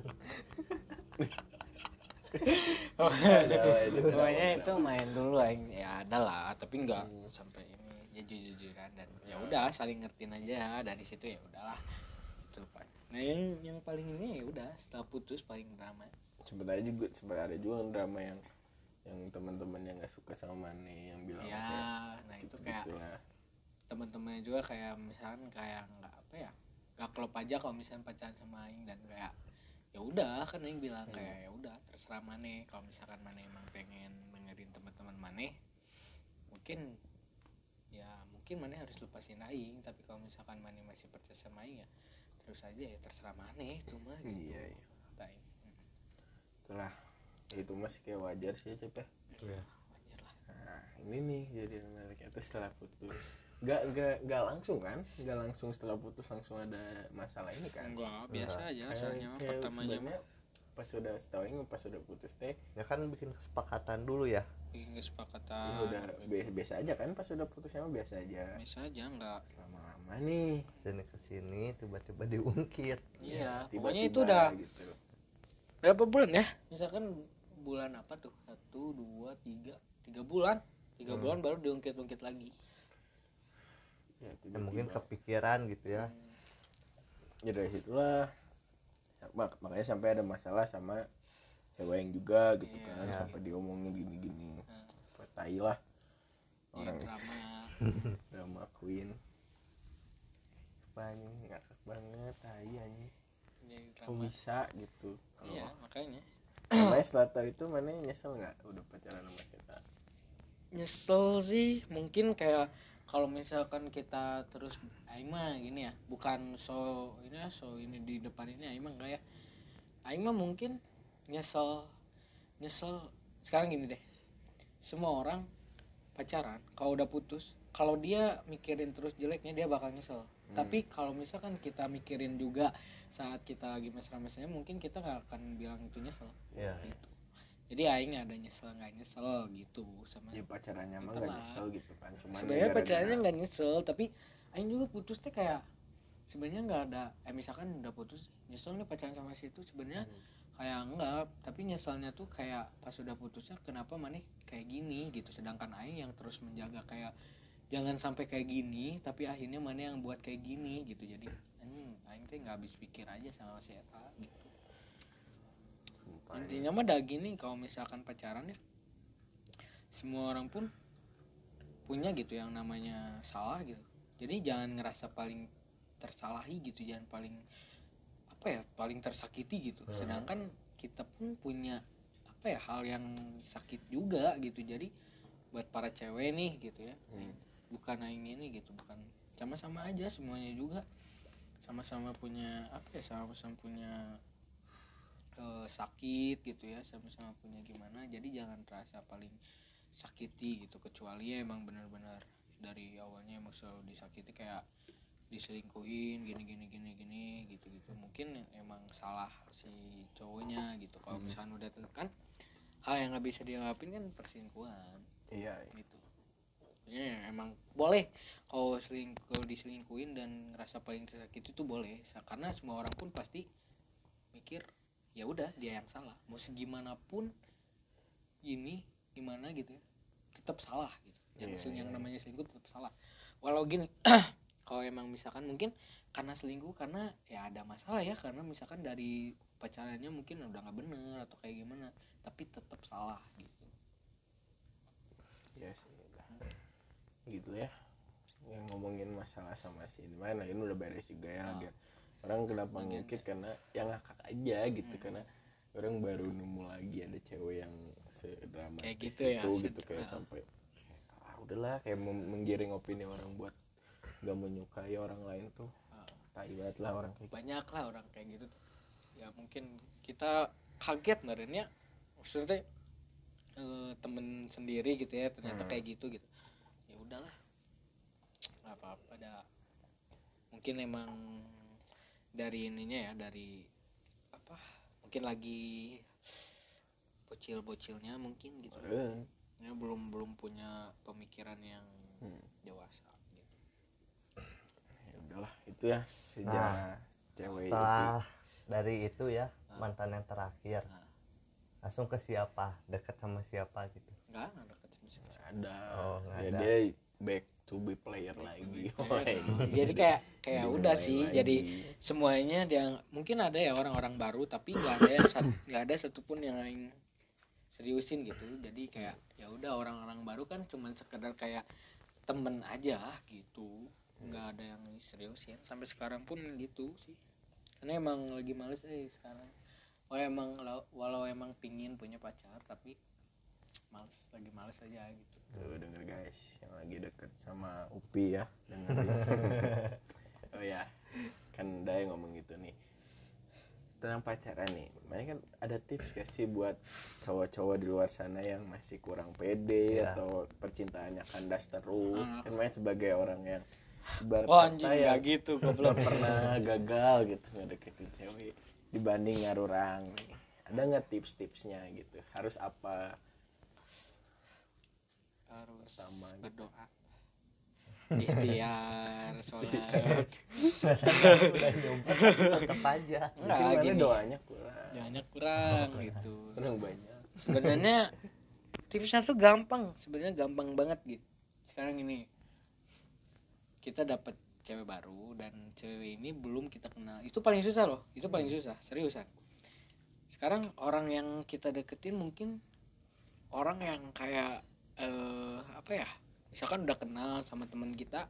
pokoknya itu main dulu ya ada lah tapi nggak hmm. sampai ini ya jujur-jujuran dan ya udah saling ngertiin aja dari situ ya udahlah itu pak. Nah yang yang paling ini ya udah setelah putus paling drama sebenarnya juga sebenarnya ada juga drama yang yang teman-teman yang nggak suka sama nih yang bilang ya, kayak nah gitu, itu kayak gitu ya. Teman-temannya juga kayak misalkan kayak nggak apa ya nggak klop aja kalau misalnya pacaran sama Aing dan kayak ya udah kan Aing bilang hmm. kayak ya udah terserah Mane kalau misalkan Mane emang pengen dengerin teman-teman Mane mungkin ya mungkin Mane harus lupasin Aing tapi kalau misalkan Mane masih percaya sama Aing ya terus aja ya terserah Mane itu mah gitu. Iya iya Aing itulah itu masih kayak wajar sih cepet ya. Ya wajar lah nah, ini nih jadi menarik itu setelah putus nggak nggak nggak langsung kan nggak langsung setelah putus langsung ada masalah ini kan nggak biasa aja soalnya pertamanya mah pas sudah setahun pas sudah putus teh ya kan bikin kesepakatan dulu ya bikin kesepakatan ya, udah biasa, biasa aja kan pas sudah putusnya mah biasa aja biasa aja nggak selama lama nih kesini kesini tiba-tiba diungkit iya ya, pokoknya itu udah gitu. Berapa bulan ya misalkan bulan apa tuh satu dua tiga tiga bulan tiga hmm. bulan baru diungkit-ungkit lagi ya, ya mungkin kepikiran gitu ya hmm. ya dari situlah mak makanya sampai ada masalah sama cewek yang juga gitu yeah. kan yeah. sampai diomongin gini-gini nah. Tai lah orang yeah, drama drama queen Spanyol ngakak banget tai anjing kok bisa gitu iya yeah, makanya makanya setelah tahu itu mana nyesel nggak udah pacaran sama kita nyesel sih mungkin kayak kalau misalkan kita terus Aing mah gini ya bukan so ini so ini di depan ini Aing mah kayak Aing mah mungkin nyesel nyesel sekarang gini deh semua orang pacaran kalau udah putus kalau dia mikirin terus jeleknya dia bakal nyesel hmm. tapi kalau misalkan kita mikirin juga saat kita lagi mesra-mesranya mungkin kita nggak akan bilang itu nyesel yeah. gitu. Jadi Aing ada nyesel nggak nyesel gitu sama ya pacarannya mah nggak nyesel gitu kan cuma sebenarnya pacarannya nggak nyesel tapi Aing juga putus teh kayak sebenarnya nggak ada eh misalkan udah putus nyesel nih pacaran sama si itu sebenarnya hmm. kayak enggak tapi nyeselnya tuh kayak pas udah putusnya kenapa maneh kayak gini gitu sedangkan Aing yang terus menjaga kayak jangan sampai kayak gini tapi akhirnya maneh yang buat kayak gini gitu jadi anjing Aing teh nggak habis pikir aja sama si Eta gitu. Intinya mah dah gini kalau misalkan pacaran ya semua orang pun punya gitu yang namanya salah gitu jadi jangan ngerasa paling tersalahi gitu jangan paling apa ya paling tersakiti gitu sedangkan kita pun punya apa ya hal yang sakit juga gitu jadi buat para cewek nih gitu ya hmm. bukan ingin ini gitu bukan sama-sama aja semuanya juga sama-sama punya apa ya sama-sama punya sakit gitu ya sama-sama punya gimana jadi jangan terasa paling sakiti gitu kecuali ya emang benar-benar dari awalnya emang selalu disakiti kayak diselingkuhin gini gini gini gini gitu gitu mungkin emang salah si cowoknya gitu kalau hmm. misalnya udah tentukan hal yang nggak bisa dianggapin kan perselingkuhan iya gitu ya emang boleh kalau seling kalau diselingkuhin dan ngerasa paling tersakiti itu boleh karena semua orang pun pasti mikir ya udah dia yang salah mau segimanapun ini gimana gitu ya tetap salah gitu yang yeah, yeah, yang namanya selingkuh tetap salah walau gini kalau emang misalkan mungkin karena selingkuh karena ya ada masalah ya karena misalkan dari pacarannya mungkin udah nggak bener atau kayak gimana tapi tetap salah gitu ya sih udah gitu ya yang ngomongin masalah sama si mana ini udah beres juga ya nah. Lagi orang kenapa ngungkit karena yang ngakak aja gitu hmm. karena orang baru nemu lagi ada cewek yang sedramatis kayak gitu itu ya, gitu kayak sampai ah udahlah kayak menggiring opini orang buat nggak menyukai orang lain tuh tai banget lah orang kayak banyak gitu. Lah orang kayak gitu tuh. Ya mungkin kita kaget sebenarnya maksudnya eh, temen sendiri gitu ya ternyata hmm. kayak gitu gitu ya udahlah nggak apa-apa dah mungkin emang dari ininya ya dari apa mungkin lagi bocil-bocilnya mungkin gitu. Ini ya, belum belum punya pemikiran yang hmm. dewasa gitu. Ya udahlah, itu ya sejarah nah, cewek itu. Dari itu ya, nah. mantan yang terakhir. Nah. Langsung ke siapa? Dekat sama siapa gitu? Enggak, enggak dekat sama siapa. Ada. Oh, ya ada. Dia back to be player lagi. Jadi kayak kayak Dimulai udah sih. Lagi. Jadi semuanya dia mungkin ada ya orang-orang baru, tapi nggak ada yang nggak ada satupun yang seriusin gitu. Jadi kayak ya udah orang-orang baru kan cuman sekedar kayak temen aja gitu, nggak ada yang seriusin. Sampai sekarang pun gitu sih. Karena emang lagi males eh sekarang. Walau emang walau emang pingin punya pacar tapi males lagi males aja gitu. Tuh denger guys, yang lagi deket sama Upi ya, dengerin. Oh ya, kan Dai ngomong gitu nih tentang pacaran nih. Makanya kan ada tips gak sih buat cowok-cowok di luar sana yang masih kurang pede ya. Atau percintaannya kandas terus. Kan hmm. makanya sebagai orang yang sebar oh, kata ya gitu, belum pernah gagal gitu ngedeketin cewek dibanding ngarurang. Ada nggak tips-tipsnya gitu? Harus apa? Harus sama berdoa, ikhtiar, sholat. Udah nyoba tetap aja. Nah, gini, doanya kurang. Doanya kurang oh, gitu. Kurang banyak. Sebenarnya tipsnya tuh gampang, sebenarnya gampang banget gitu. Sekarang ini kita dapat cewek baru dan cewek ini belum kita kenal. Itu paling susah loh, itu paling susah, seriusan. Sekarang orang yang kita deketin mungkin orang yang kayak Uh, apa ya, misalkan udah kenal sama teman kita,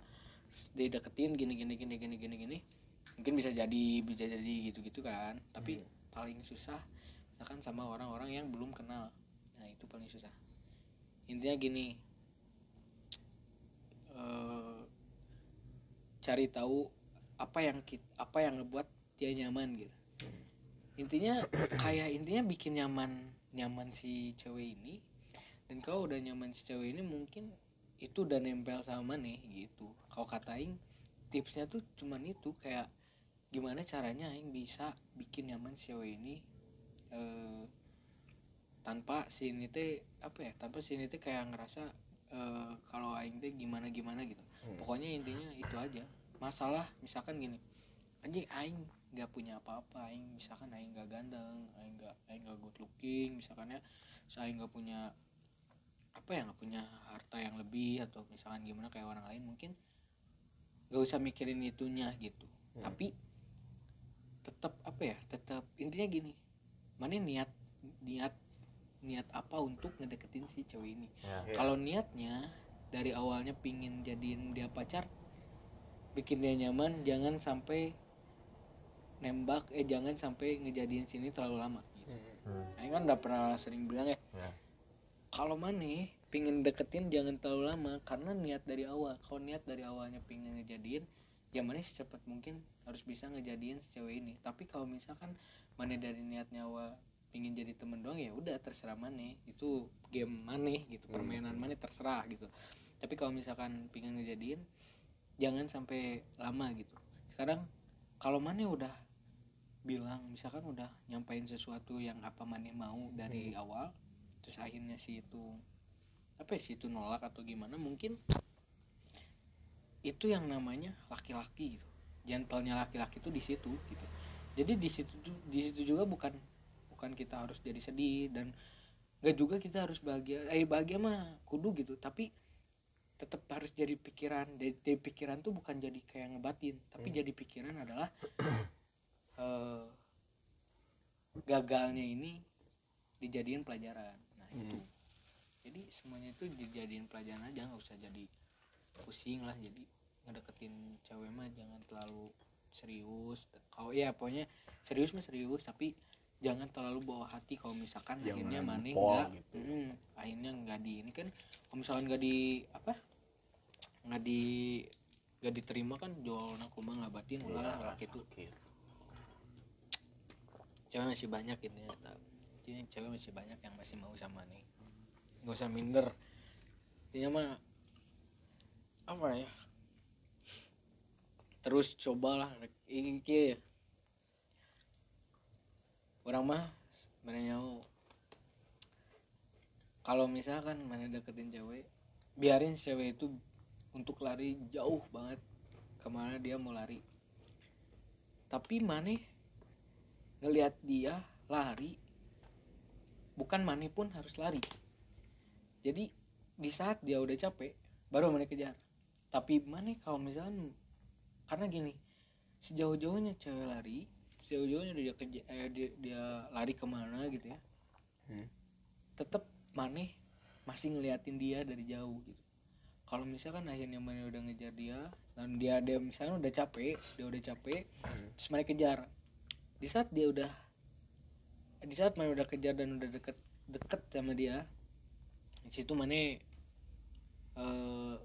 dideketin gini gini gini gini gini gini, mungkin bisa jadi bisa jadi gitu gitu kan. Tapi hmm. paling susah misalkan sama orang-orang yang belum kenal. Nah itu paling susah. Intinya gini, uh, cari tahu apa yang kita, apa yang ngebuat dia nyaman gitu. Intinya kayak intinya bikin nyaman nyaman si cewek ini. Dan kau udah nyaman si cewek ini mungkin itu udah nempel sama nih gitu. Kau katain tipsnya tuh cuman itu, kayak gimana caranya yang bisa bikin nyaman si cewek ini e, tanpa si ini teh apa ya, tanpa si ini teh kayak ngerasa e, kalau aing teh gimana-gimana gitu. Hmm. Pokoknya intinya itu aja. Masalah misalkan gini. Anjing aing enggak punya apa-apa, aing misalkan aing enggak ganteng, aing enggak aing enggak good looking misalkan ya. Saya enggak punya apa ya, nggak punya harta yang lebih atau misalkan gimana kayak orang lain, mungkin nggak usah mikirin itunya gitu. hmm. Tapi tetap apa ya, tetap intinya gini, mana niat niat niat apa untuk ngedeketin si cewek ini. Ya, ya. Kalau niatnya dari awalnya pingin jadiin dia pacar, bikin dia nyaman, jangan sampai nembak eh jangan sampai ngejadiin sini terlalu lama gitu. hmm. Nah, ini kan udah pernah sering bilang ya, ya. Kalau maneh pingin deketin jangan terlalu lama, karena niat dari awal. Kalau niat dari awalnya pingin ngejadiin, ya maneh secepat mungkin harus bisa ngejadiin si cewek ini. Tapi kalau misalkan maneh dari niatnya awal pingin jadi temen doang, ya udah terserah maneh. Itu game maneh gitu, permainan maneh, terserah gitu. Tapi kalau misalkan pingin ngejadiin, jangan sampai lama gitu. Sekarang kalau maneh udah bilang, misalkan udah nyampain sesuatu yang apa maneh mau dari hmm. awal, terus akhirnya si itu apa ya, si itu nolak atau gimana, mungkin itu yang namanya laki-laki gitu. Gentlenya laki-laki tuh di situ gitu. Jadi di situ di situ juga bukan bukan kita harus jadi sedih dan enggak juga kita harus bahagia. Eh bahagia mah kudu gitu, tapi tetap harus jadi pikiran. Dari, dari pikiran tuh bukan jadi kayak ngebatin, tapi hmm. jadi pikiran adalah uh, gagalnya ini dijadiin pelajaran. Hmm. Itu jadi semuanya itu dijadiin pelajaran aja, nggak usah jadi pusing lah. Jadi ngedeketin cewek mah jangan terlalu serius. Kalau ya pokoknya serius mah serius, tapi jangan terlalu bawa hati. Kalau misalkan jangan akhirnya maning nggak gitu. hmm, akhirnya nggak di ini kan, kalau misalkan nggak di apa nggak di nggak diterima kan, jual nakuma nggak batin ya, lah lah gitu. Cewek masih banyak gitu ya, yang cewek masih banyak yang masih mau sama nih. Nggak usah minder. Intinya mah apa ya, terus cobalah ini kia. Orang mah sebenarnya kalau misalkan mana deketin cewek, biarin cewek itu untuk lari jauh banget kemana dia mau lari. Tapi mana ngelihat dia lari, bukan mana pun harus lari. Jadi di saat dia udah capek baru mana kejar. Tapi mana kalau misalkan, karena gini, sejauh-jauhnya cewek lari, sejauh-jauhnya dia kerja, eh, dia, dia lari kemana gitu ya, hmm. tetap maneh masih ngeliatin dia dari jauh gitu. Kalau misalkan akhirnya maneh udah ngejar dia, dan dia dia misalnya udah capek, dia udah capek, hmm. terus maneh kejar. Di saat dia udah, di saat maneh udah kejar dan udah deket deket sama dia, di situ maneh uh,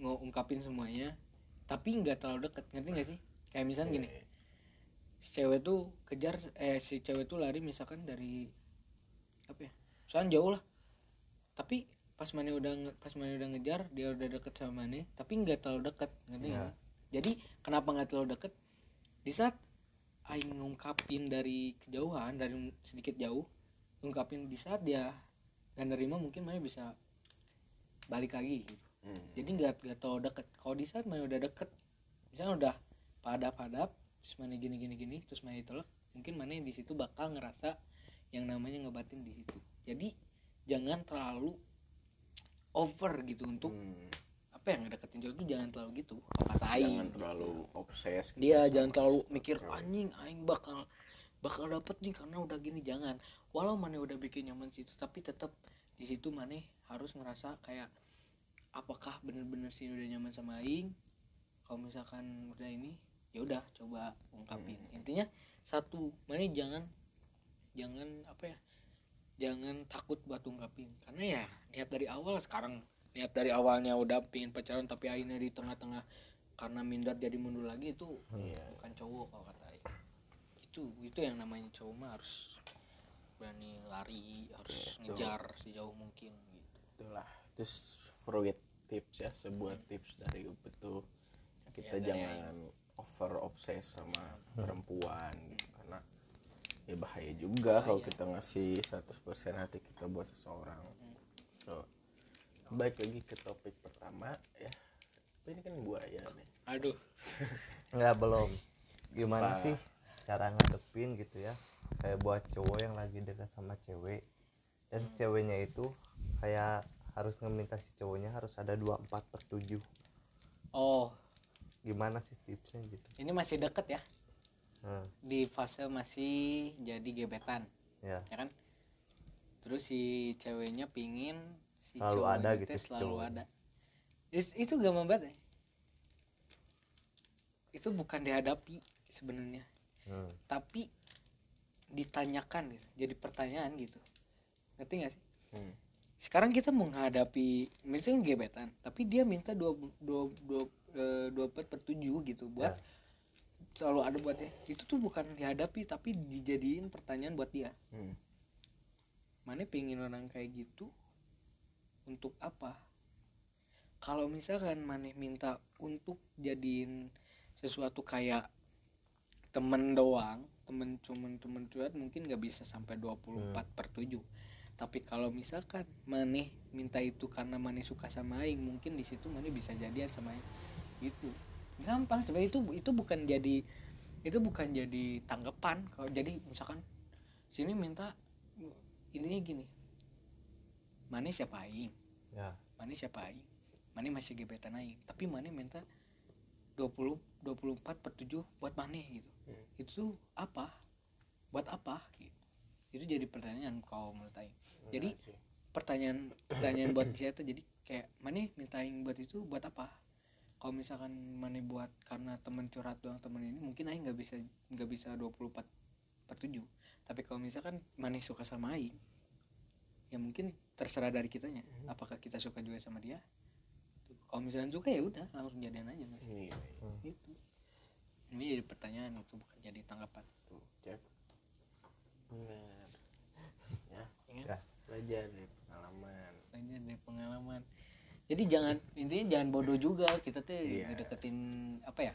ngungkapin semuanya, tapi nggak terlalu deket, ngerti nggak sih? Kayak misalnya gini. Si cewek tuh kejar eh si cewek tuh lari misalkan dari apa ya? Soalnya jauh lah. Tapi pas maneh udah pas maneh udah ngejar, dia udah deket sama maneh, tapi enggak terlalu deket, ngerti enggak? Yeah. Jadi kenapa enggak terlalu deket? Di saat aing ngungkapin dari kejauhan, dari sedikit jauh, ngungkapin di saat dia enggak nerima, mungkin maneh bisa balik lagi gitu. Mm. Jadi enggak enggak terlalu deket. Kalau di saat maneh udah deket, misalnya udah padap-padap, terus maneh gini gini gini terus maneh itu loh, mungkin maneh di situ bakal ngerasa yang namanya ngebatin di situ. Jadi jangan terlalu over gitu untuk hmm. apa yang ngedeketin cowok itu, jangan terlalu gitu, kata aing jangan terlalu obses gitu. Dia jangan terlalu mikir anjing aing bakal bakal dapet nih karena udah gini, jangan. Walau maneh udah bikin nyaman situ, tapi tetap di situ maneh harus ngerasa kayak apakah bener-bener sih udah nyaman sama aing. Kalau misalkan udah ini, ya udah coba ungkapin. hmm. Intinya satu, mana jangan jangan apa ya jangan takut buat ungkapin, karena ya niat dari awal. Sekarang niat dari awalnya udah pingin pacaran tapi akhirnya di tengah-tengah karena minder jadi mundur lagi, itu yeah. bukan cowok kalau kata aing. itu itu yang namanya cowok mah harus berani lari, harus yeah, ngejar sejauh mungkin gitu. Itulah, terus fruit tips ya, sebuah hmm. tips dari Upet tuh, kita ya, jangan ya. over obses sama perempuan gitu. Karena ya bahaya juga kalau kita ngasih seratus persen hati kita buat seseorang. So, baik lagi ke topik pertama ya. Tapi ini kan buaya nih. Aduh. Enggak belum. Gimana Parah. sih cara ngadepin gitu ya? Kayak buat cowok yang lagi dekat sama cewek, dan hmm. ceweknya itu kayak harus ngeminta si cowoknya harus ada dua puluh empat per tujuh. Oh. Gimana sih tipsnya gitu? Ini masih deket ya, hmm. di fase masih jadi gebetan, ya, ya kan? Terus si ceweknya pingin si selalu ada gitu, selalu cowok. ada. Is, itu gampang banget ya? Itu bukan dihadapi sebenarnya, hmm. tapi ditanyakan gitu, jadi pertanyaan gitu, ngerti nggak sih? Hmm. Sekarang kita menghadapi misalnya gebetan, tapi dia minta dua dua dua dua per per tujuh gitu buat ya. Selalu ada buatnya. Itu tuh bukan dihadapi tapi dijadiin pertanyaan buat dia. hmm. Mana pengen orang kayak gitu untuk apa? Kalau misalkan mana minta untuk jadiin sesuatu kayak temen doang, temen cuman temen curhat, mungkin gak bisa sampai dua puluh empat hmm. per tujuh. Tapi kalau misalkan mana minta itu karena mana suka sama aing, mungkin di situ mana bisa jadian sama aing gitu. Gampang sebenarnya. Itu itu bukan jadi itu bukan jadi tanggapan. Kalau jadi misalkan sini minta ininya gini, mana siapa aing, ya. mana siapa aing, mana masih gebetan aing, tapi mana minta dua puluh dua puluh empat per tujuh buat mana gitu. hmm. Itu apa, buat apa gitu. Itu jadi pertanyaan kalau menurut aing. Jadi pertanyaan pertanyaan buat dia tuh, jadi kayak mana minta aing buat itu buat apa? Kalau misalkan mana buat karena teman curhat doang, teman ini, mungkin aing nggak bisa nggak bisa dua puluh empat per tujuh. Tapi kalau misalkan mana suka sama aing, ya mungkin terserah dari kitanya, apakah kita suka juga sama dia. Kalau misalkan suka ya udah langsung jadian aja kan? Iya, iya. Gitu. Ini jadi pertanyaan, itu bukan jadi tanggapan. Tuh, cek. Benar. Ya, ya. Belajar dari pengalaman. Belajar dari pengalaman. Jadi jangan, intinya jangan bodoh juga kita tuh yeah. ngedeketin apa ya,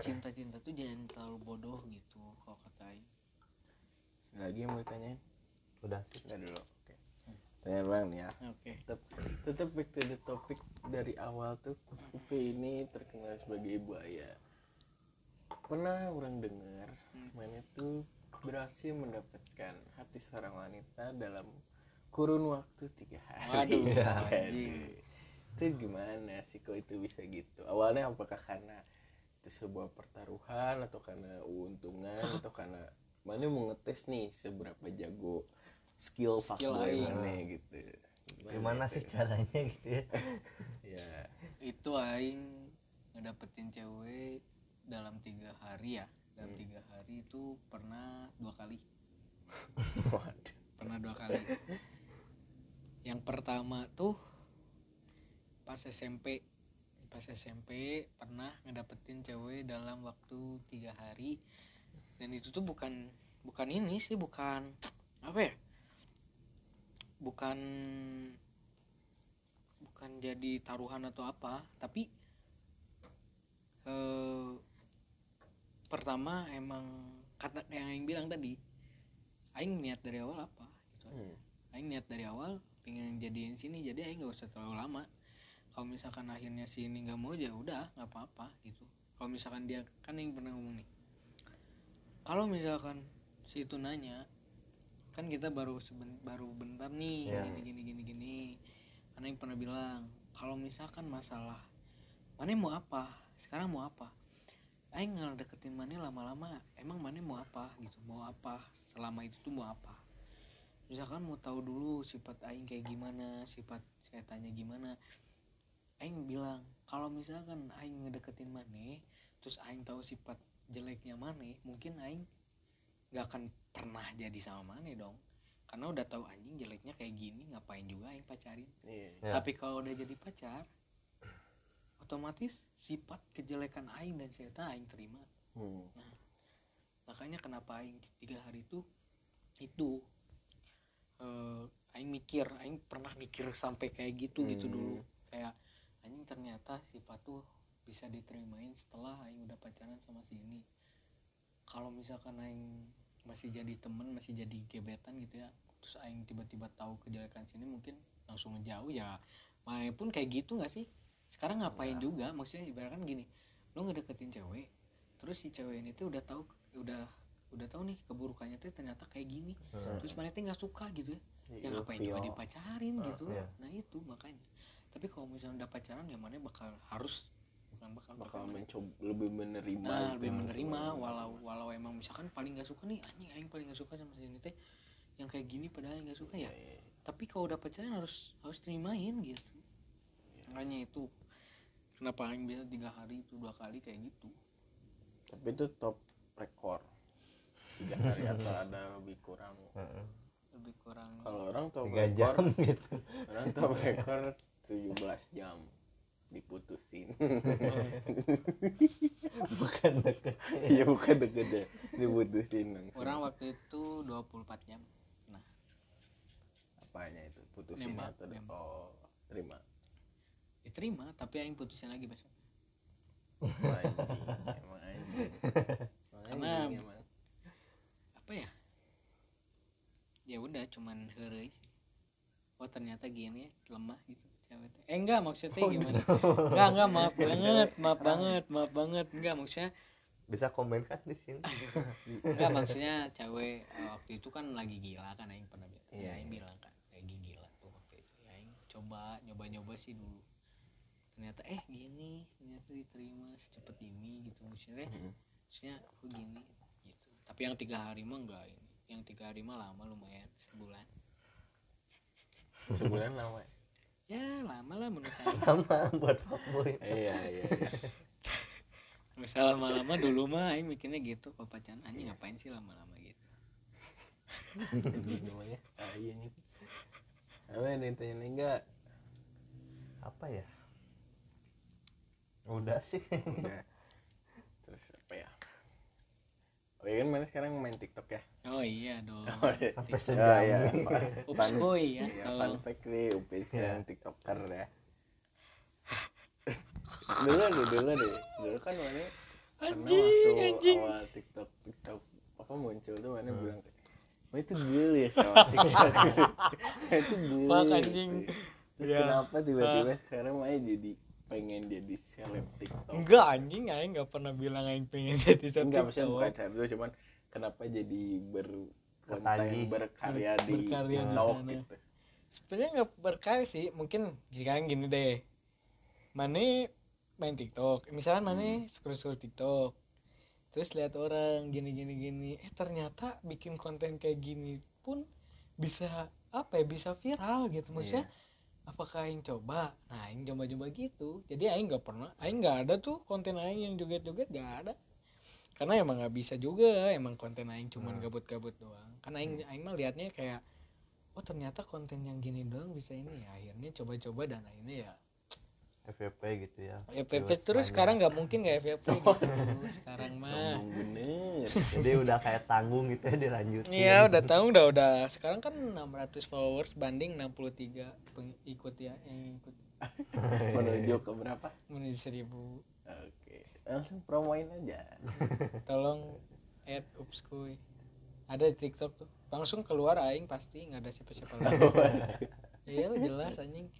cinta-cinta tuh jangan terlalu bodoh gitu kalau kata aing. Lagi mau ditanyain? Udah, udah dulu. Oke. Okay. tanya doang nih ya. Oke. Okay. Tetap tetap back to the topic dari awal tuh, U P I ini terkenal sebagai ibu ayah. Pernah orang dengar, hmm. mana tuh berhasil mendapatkan hati seorang wanita dalam kurun waktu tiga hari. Waduh. Waduh. Itu gimana sih kok itu bisa gitu? Awalnya apakah karena itu sebuah pertaruhan atau karena keuntungan atau karena mana mau ngetes nih seberapa jago skill fuckboy mana gitu. Gimana sih caranya gitu ya? Ya. Itu aing ngedapetin cewek dalam tiga hari ya. Dalam hmm. tiga hari itu pernah dua kali. Waduh. Pernah dua kali. Yang pertama tuh pas S M P. Pas S M P pernah ngedapetin cewek dalam waktu tiga hari. Dan itu tuh bukan bukan ini sih, bukan apa ya? bukan bukan jadi taruhan atau apa, tapi eh, pertama emang kata yang aing bilang tadi, aing niat dari awal apa gitu aja. Aing niat dari awal pengen jadiin sini, jadi aing nggak usah terlalu lama. Kalau misalkan akhirnya si ini nggak mau, ya udah nggak apa-apa gitu. Kalau misalkan dia kan aing pernah ngomong nih, kalau misalkan si itu nanya, kan kita baru seben, baru bentar nih yeah. gini gini gini gini. Mana yang pernah bilang kalau misalkan masalah mana mau apa sekarang, mau apa aing ngedeketin mana lama-lama, emang mana mau apa gitu, mau apa selama itu tuh mau apa, misalkan mau tahu dulu sifat aing kayak gimana, sifat saya tanya gimana. Aing bilang kalau misalkan aing ngedeketin mana terus aing tahu sifat jeleknya mana, mungkin aing nggak akan pernah jadi sama mana dong, karena udah tahu anjing jeleknya kayak gini, ngapain juga yang pacarin. Yeah. Yeah. Tapi kalau udah jadi pacar, otomatis sifat kejelekan aing dan cerita aing terima. Hmm. Nah, makanya kenapa aing tiga hari itu itu uh, aing mikir, aing pernah mikir sampai kayak gitu hmm. gitu dulu, kayak anjing ternyata sifat tuh bisa diterimain setelah aing udah pacaran sama si ini. Kalau misalkan aing masih jadi temen, masih jadi gebetan gitu ya, terus aing tiba-tiba tahu kejelekan sini, mungkin langsung ngejauh ya. Main pun kayak gitu nggak sih sekarang, ngapain nah. juga maksudnya, ibaratkan gini, lo ngedeketin cewek terus si cewek ini tuh udah tahu, udah udah tahu nih keburukannya tuh ternyata kayak gini, hmm. terus mana tuh nggak suka gitu ya, ya ngapain feel. Juga dipacarin uh, gitu yeah. Nah itu makanya. Tapi kalau misalnya udah pacaran ya mana bakal harus bukan bakal bakal mencoba lebih menerima, nah, lebih menerima walau walau emang misalkan paling nggak suka nih, anjing aing paling nggak suka sama si ini teh yang kayak gini padahal nggak suka ya, ya, ya. Tapi kalau udah pacaran harus harus terimain gitu ya. Makanya itu kenapa aing bisa tiga hari itu dua kali kayak gitu. Tapi itu top rekor tiga hari atau ada lebih kurang lebih kurang kalau orang top rekor jam, gitu. Orang top rekor tujuh belas jam diputusin. Bukan deket ya, bukan deket ya, diputusin langsung. Orang waktu itu dua puluh empat jam. Nah apanya itu, putusin nembak, atau nembak. Oh terima diterima, tapi aing putusin lagi besok. Emang anjing, karena emang. Apa ya, ya udah cuman heureuy, oh ternyata gini lemah gitu. Eh enggak maksudnya oh, gimana? No. Enggak enggak maaf banget, maaf banget, maaf banget. Enggak maksudnya bisa komen kan di sini. Enggak maksudnya cewek waktu itu kan lagi gila kan, aing pernah bilang. Yeah. Aing bilang kan lagi gila tuh waktu itu. Aing coba nyoba-nyoba sih dulu. Ternyata eh gini, ternyata diterima secepat ini gitu maksudnya. Mm-hmm. Maksudnya aku gini gitu. Tapi yang tiga hari mah enggak ini. Yang tiga hari mah lama lumayan, sebulan. Sebulan lama. Ya lama lah menurut saya. Lama buat fuckboy. Iya iya iya. Misal lama-lama dulu mah aing mikirnya gitu, kok pacaran anjing yes. ngapain sih lama-lama gitu. Namanya iya nih. Awe nanya enggak. Apa ya? Udah sih. Udah. Terus apa ya? Oh iya kan mana sekarang main TikTok ya? Oh iya dong. Oh, iya. Sampai sejauh ya. Ups boy ya. Iya, fun fact nih, Upis yang TikToker ya. Dulu deh, dulu deh. Dulu kan mana anjing, karena waktu anjing. Awal TikTok, TikTok apa muncul tuh mana hmm. bilang Itu geli sama itu geli. Anjing. Terus ya. Kenapa tiba-tiba uh. sekarang Maya jadi pengen jadi seleb TikTok? Enggak anjing, Aing enggak pernah bilang Aing pengen jadi seleb. Enggak, maksudnya bukan seleb itu, cuman kenapa jadi berkonten berkarya di TikTok gitu. Sebenarnya enggak berkarya sih, mungkin sekarang gini deh. Mane main TikTok, misalkan Mane hmm. scroll-scroll TikTok. Terus lihat orang gini gini gini, eh ternyata bikin konten kayak gini pun bisa apa ya, bisa viral gitu maksudnya. Yeah. Apakah Aing coba? Nah, Aing coba-coba gitu. Jadi Aing nggak pernah, Aing nggak ada tuh konten Aing yang joget-joget nggak ada. Karena emang nggak bisa juga, emang konten Aing cuman hmm. gabut-gabut doang. Karena Aing hmm. Aing mah liatnya kayak, oh ternyata konten yang gini doang bisa ini. Ya. Akhirnya coba-coba dan akhirnya ya. F Y P gitu ya. F Y P terus sekarang nggak mungkin nggak F Y P gitu. Sekarang mah. Bener. Jadi udah kayak tanggung gitu ya dilanjutin. Iya udah tanggung, udah udah. Sekarang kan enam ratus followers banding enam puluh tiga pengikut ya yang ikut. Menuju ke berapa? Menuju seribu. Oke. Langsung promoin aja. Tolong add upskuy. Ada di TikTok tuh. Langsung keluar Aing pasti nggak ada siapa-siapa lagi. Iya jelas anjing.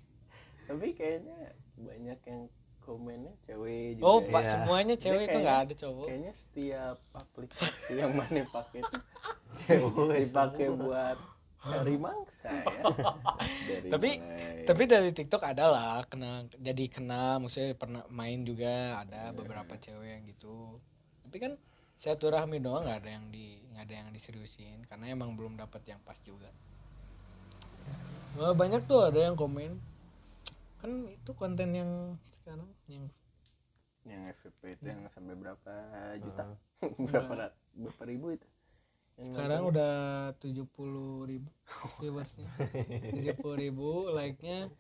Tapi kayaknya banyak yang komennya cewek juga. Oh, Pak, ya. Semuanya cewek itu enggak ada cowok. Kayaknya setiap aplikasi yang Mane pakai cewek dipakai buat cari mangsa ya. Dari tapi mulai. Tapi dari TikTok adalah kenal, jadi kenal, maksudnya pernah main juga ada beberapa yeah. cewek yang gitu. Tapi kan satu rahmi doang enggak ada yang di enggak ada yang diseriusin karena emang belum dapat yang pas juga. Wah, banyak tuh ada yang komen kan itu konten yang sekarang yang yang F V P itu yang sampai berapa juta uh, berapa rat, berapa ribu itu yang sekarang nonton. Udah tujuh puluh ribu viewersnya tujuh puluh ribu like nya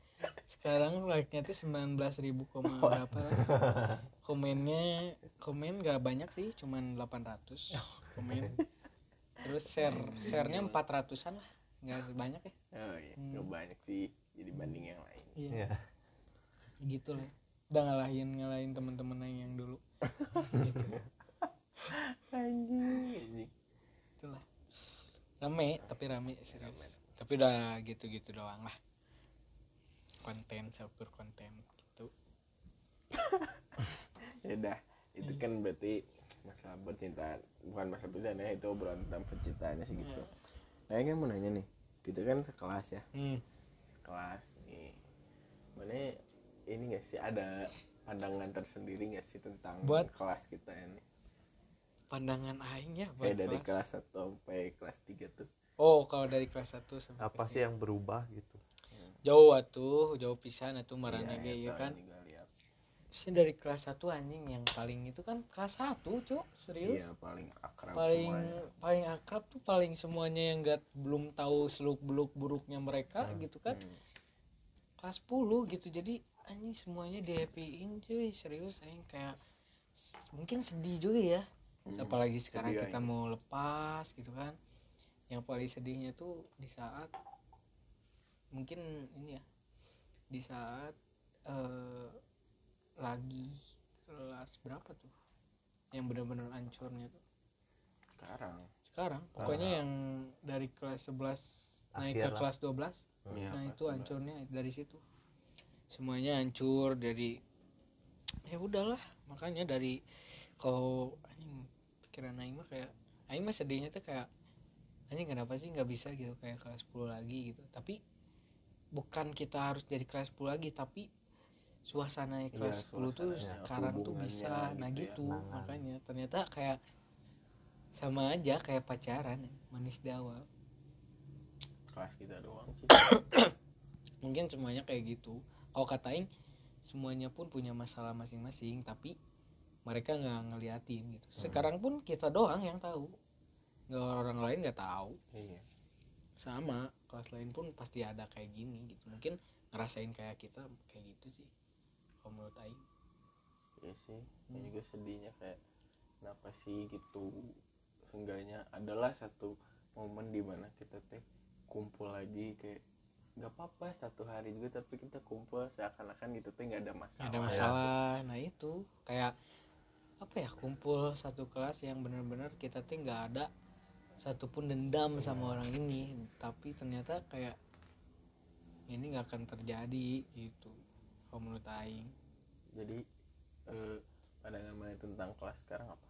sekarang like nya itu sembilan belas ribu koma berapa komennya komen gak banyak sih cuman delapan ratus komen terus share sharenya empat ratusan lah nggak banyak ya oh iya hmm. nggak banyak sih jadi banding yang lain iya yeah. gitu lah udah ngalahin ngalahin teman-teman yang dulu gitu. Anjing itulah rame tapi rame sih rame tapi udah gitu-gitu doang lah konten satu konten gitu. Ya udah itu kan berarti masalah percintaan bukan masalah percintaan ya itu obrolan tentang percintaannya sih gitu. Yeah. Nah, kan mau nanya nih, kita kan sekelas ya, hmm. sekelas nih, mana ini nggak sih ada pandangan tersendiri nggak sih tentang buat kelas kita ini? Pandangan aingnya buat kayak kelas? Dari kelas satu sampai kelas tiga tuh. Oh, kalau dari kelas satu sampai apa sih yang berubah gitu? Jauh atuh, jauh pisan atuh marana ge ya, ya kan. Sih dari kelas satu anjing yang paling itu kan kelas satu, Cuk. Serius? Iya, paling akrab paling, semuanya. Paling akrab tuh paling semuanya yang enggak belum tahu seluk-beluk buruknya mereka hmm. gitu kan. Hmm. kelas sepuluh gitu. Jadi anjing semuanya di-happy-in, cuy. Serius anjing kayak mungkin sedih juga ya. Hmm. Apalagi sekarang sedih kita aja. Mau lepas gitu kan. Yang paling sedihnya tuh di saat mungkin ini ya. Di saat uh, lagi kelas berapa tuh yang benar-benar hancurnya tuh sekarang sekarang pokoknya sekarang. Yang dari kelas sebelas naik ke kelas dua belas ya, nah itu hancurnya dari situ semuanya hancur dari ya udahlah makanya dari kalau anjing pikiran Aing mah kayak Aing mah sedihnya tuh kayak anjing kenapa sih nggak bisa gitu kayak kelas sepuluh lagi gitu tapi bukan kita harus jadi kelas sepuluh lagi tapi suasana kelas ya, sepuluh tuh sekarang tuh bisa nah gitu, gitu ya, makanya ternyata kayak sama aja kayak pacaran manis di awal kelas kita doang sih. Mungkin semuanya kayak gitu kalau katain semuanya pun punya masalah masing-masing tapi mereka nggak ngeliatin gitu sekarang pun kita doang yang tahu nggak orang lain nggak tahu iya. Sama kelas lain pun pasti ada kayak gini gitu mungkin ngerasain kayak kita kayak gitu sih kalau menurut Aing iya sih hmm. juga sedihnya kayak kenapa sih gitu seenggaknya adalah satu momen dimana kita teh kumpul lagi kayak nggak apa-apa satu hari juga tapi kita kumpul seakan-akan gitu teh nggak ada masalah gak ada masalah ya. Nah itu kayak apa ya kumpul satu kelas yang benar-benar kita teh nggak ada satupun dendam yeah. sama orang ini, tapi ternyata kayak ini nggak akan terjadi gitu kalau menurut aing. Jadi eh, pandangan mana tentang kelas sekarang apa?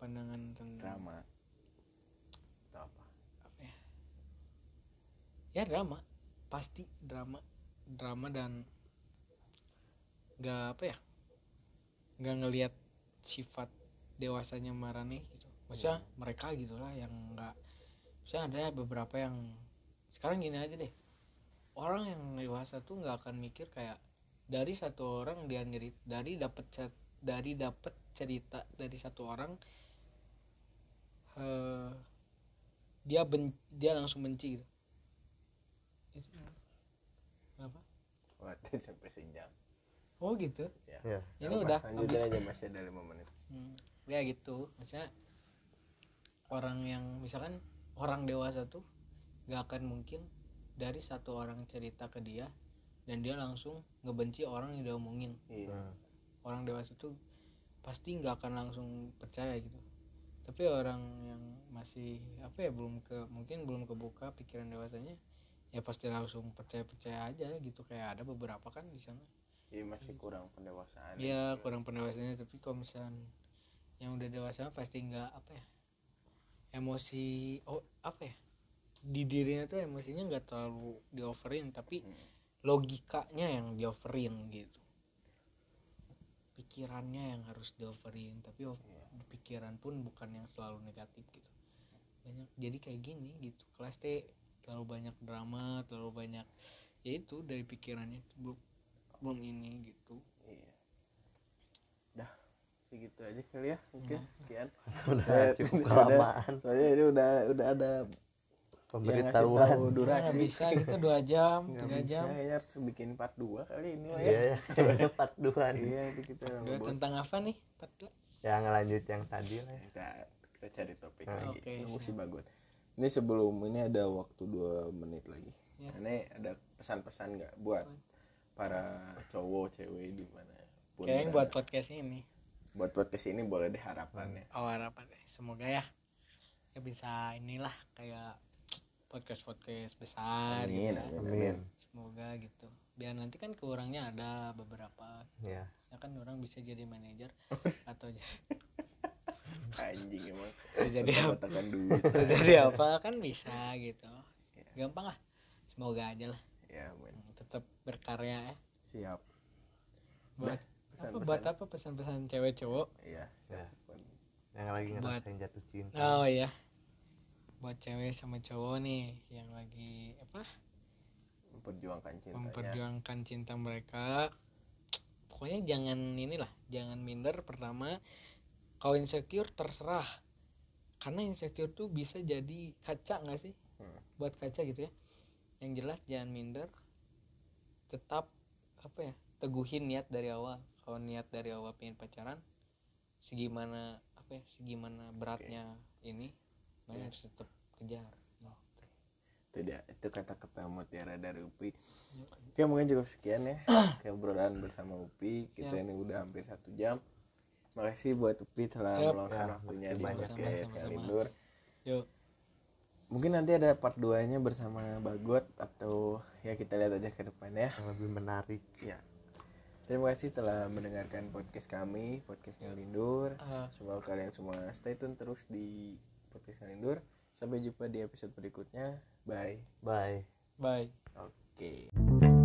Pandangan tentang drama atau apa? Apa ya? Ya drama, pasti drama, drama dan nggak apa ya? Nggak ngelihat sifat dewasanya marane gitu. Maksudnya yeah. mereka gitulah yang nggak, maksudnya ada beberapa yang sekarang gini aja deh, orang yang dewasa tuh nggak akan mikir kayak dari satu orang dia nyerit, dari dapat dari dapat cerita dari satu orang uh, dia ben, dia langsung benci gitu. Kenapa? Waktu sampai sejam. Oh gitu? Ya. Ya. Ini nah, udah. Lanjut aja masih ada lima menit. Hmm. Ya gitu, maksudnya orang yang misalkan orang dewasa tuh nggak akan mungkin dari satu orang cerita ke dia dan dia langsung ngebenci orang yang dia omongin. Iya. Orang dewasa tuh pasti nggak akan langsung percaya gitu. Tapi orang yang masih apa ya belum ke mungkin belum kebuka pikiran dewasanya ya pasti langsung percaya-percaya aja gitu, kayak ada beberapa kan di sana. Iya, masih kurang pendewasaan. Iya, kurang pendewasaannya, tapi kalau misalnya yang udah dewasa pasti nggak apa ya emosi oh apa ya di dirinya tuh emosinya nggak terlalu dioverin, tapi hmm. logikanya yang dioverin gitu, pikirannya yang harus dioverin, tapi yeah. pikiran pun bukan yang selalu negatif gitu, banyak jadi kayak gini gitu. Kelas T terlalu banyak drama, terlalu banyak ya itu dari pikirannya belum belum ini gitu. Iya, dah segitu aja kali ya, mungkin nah. sekian udah eh, cukup kelamaan soalnya ini udah udah ada pemberitahuan ya, durasi ya, bisa gitu dua jam tiga jam ya, harus bikin part dua kali ini lah ya. Iya, ya part dua nih. Iya, kita tentang apa nih part dua ya, ngelanjut yang tadi lah. Kita, kita cari topik nah, lagi okay, nunggu si Bagot ini. Sebelum ini ada waktu dua menit lagi ya. Ini ada pesan-pesan nggak buat para cowok cewek di mana pun yang buat podcast ini buat podcast ini boleh deh harapannya. Oh, harapannya semoga ya ya bisa inilah kayak podcast podcast besar. Amin, gitu amin, ya. Amin. Semoga gitu. Biar nanti kan kurangnya ada beberapa. Iya. Ya kan orang bisa jadi manajer atau jadi anjing emang. Jadi apa? Duit. Jadi apa kan bisa gitu. Ya. Gampang lah. Semoga aja lah. Ya, amin. Tetap berkarya ya. Siap. Buat nah, apa buat apa pesan-pesan cewek cowok? Iya. Ya. Yang lagi ngerasain buat, jatuh cinta. Oh iya. Buat cewek sama cowok nih yang lagi apa memperjuangkan cintanya, memperjuangkan cinta mereka, pokoknya jangan inilah, jangan minder. Pertama, kalau insecure terserah, karena insecure tuh bisa jadi kaca nggak sih hmm. buat kaca gitu ya. Yang jelas jangan minder, tetap apa ya teguhin niat dari awal. Kalau niat dari awal pengen pacaran segimana apa ya segimana beratnya okay. ini banyak ya. Tetap kejar. Itu dia, itu kata-kata mutiara dari U P I. Oke, mungkin cukup sekian ya keberadaan bersama U P I. Kita ya. Ini udah hampir satu jam. Makasih buat U P I telah ya. meluangkan ya. waktunya di podcast Ngali Lur. Mungkin nanti ada part dua-nya bersama Bagot atau ya kita lihat aja ke depannya yang lebih menarik. Ya. Terima kasih telah mendengarkan podcast kami, podcast Ngali Lur. Uh. Semoga kalian semua stay tune terus di podcast Ngali Lur. Sampai jumpa di episode berikutnya. Bye. Bye. Bye. Oke. Okay.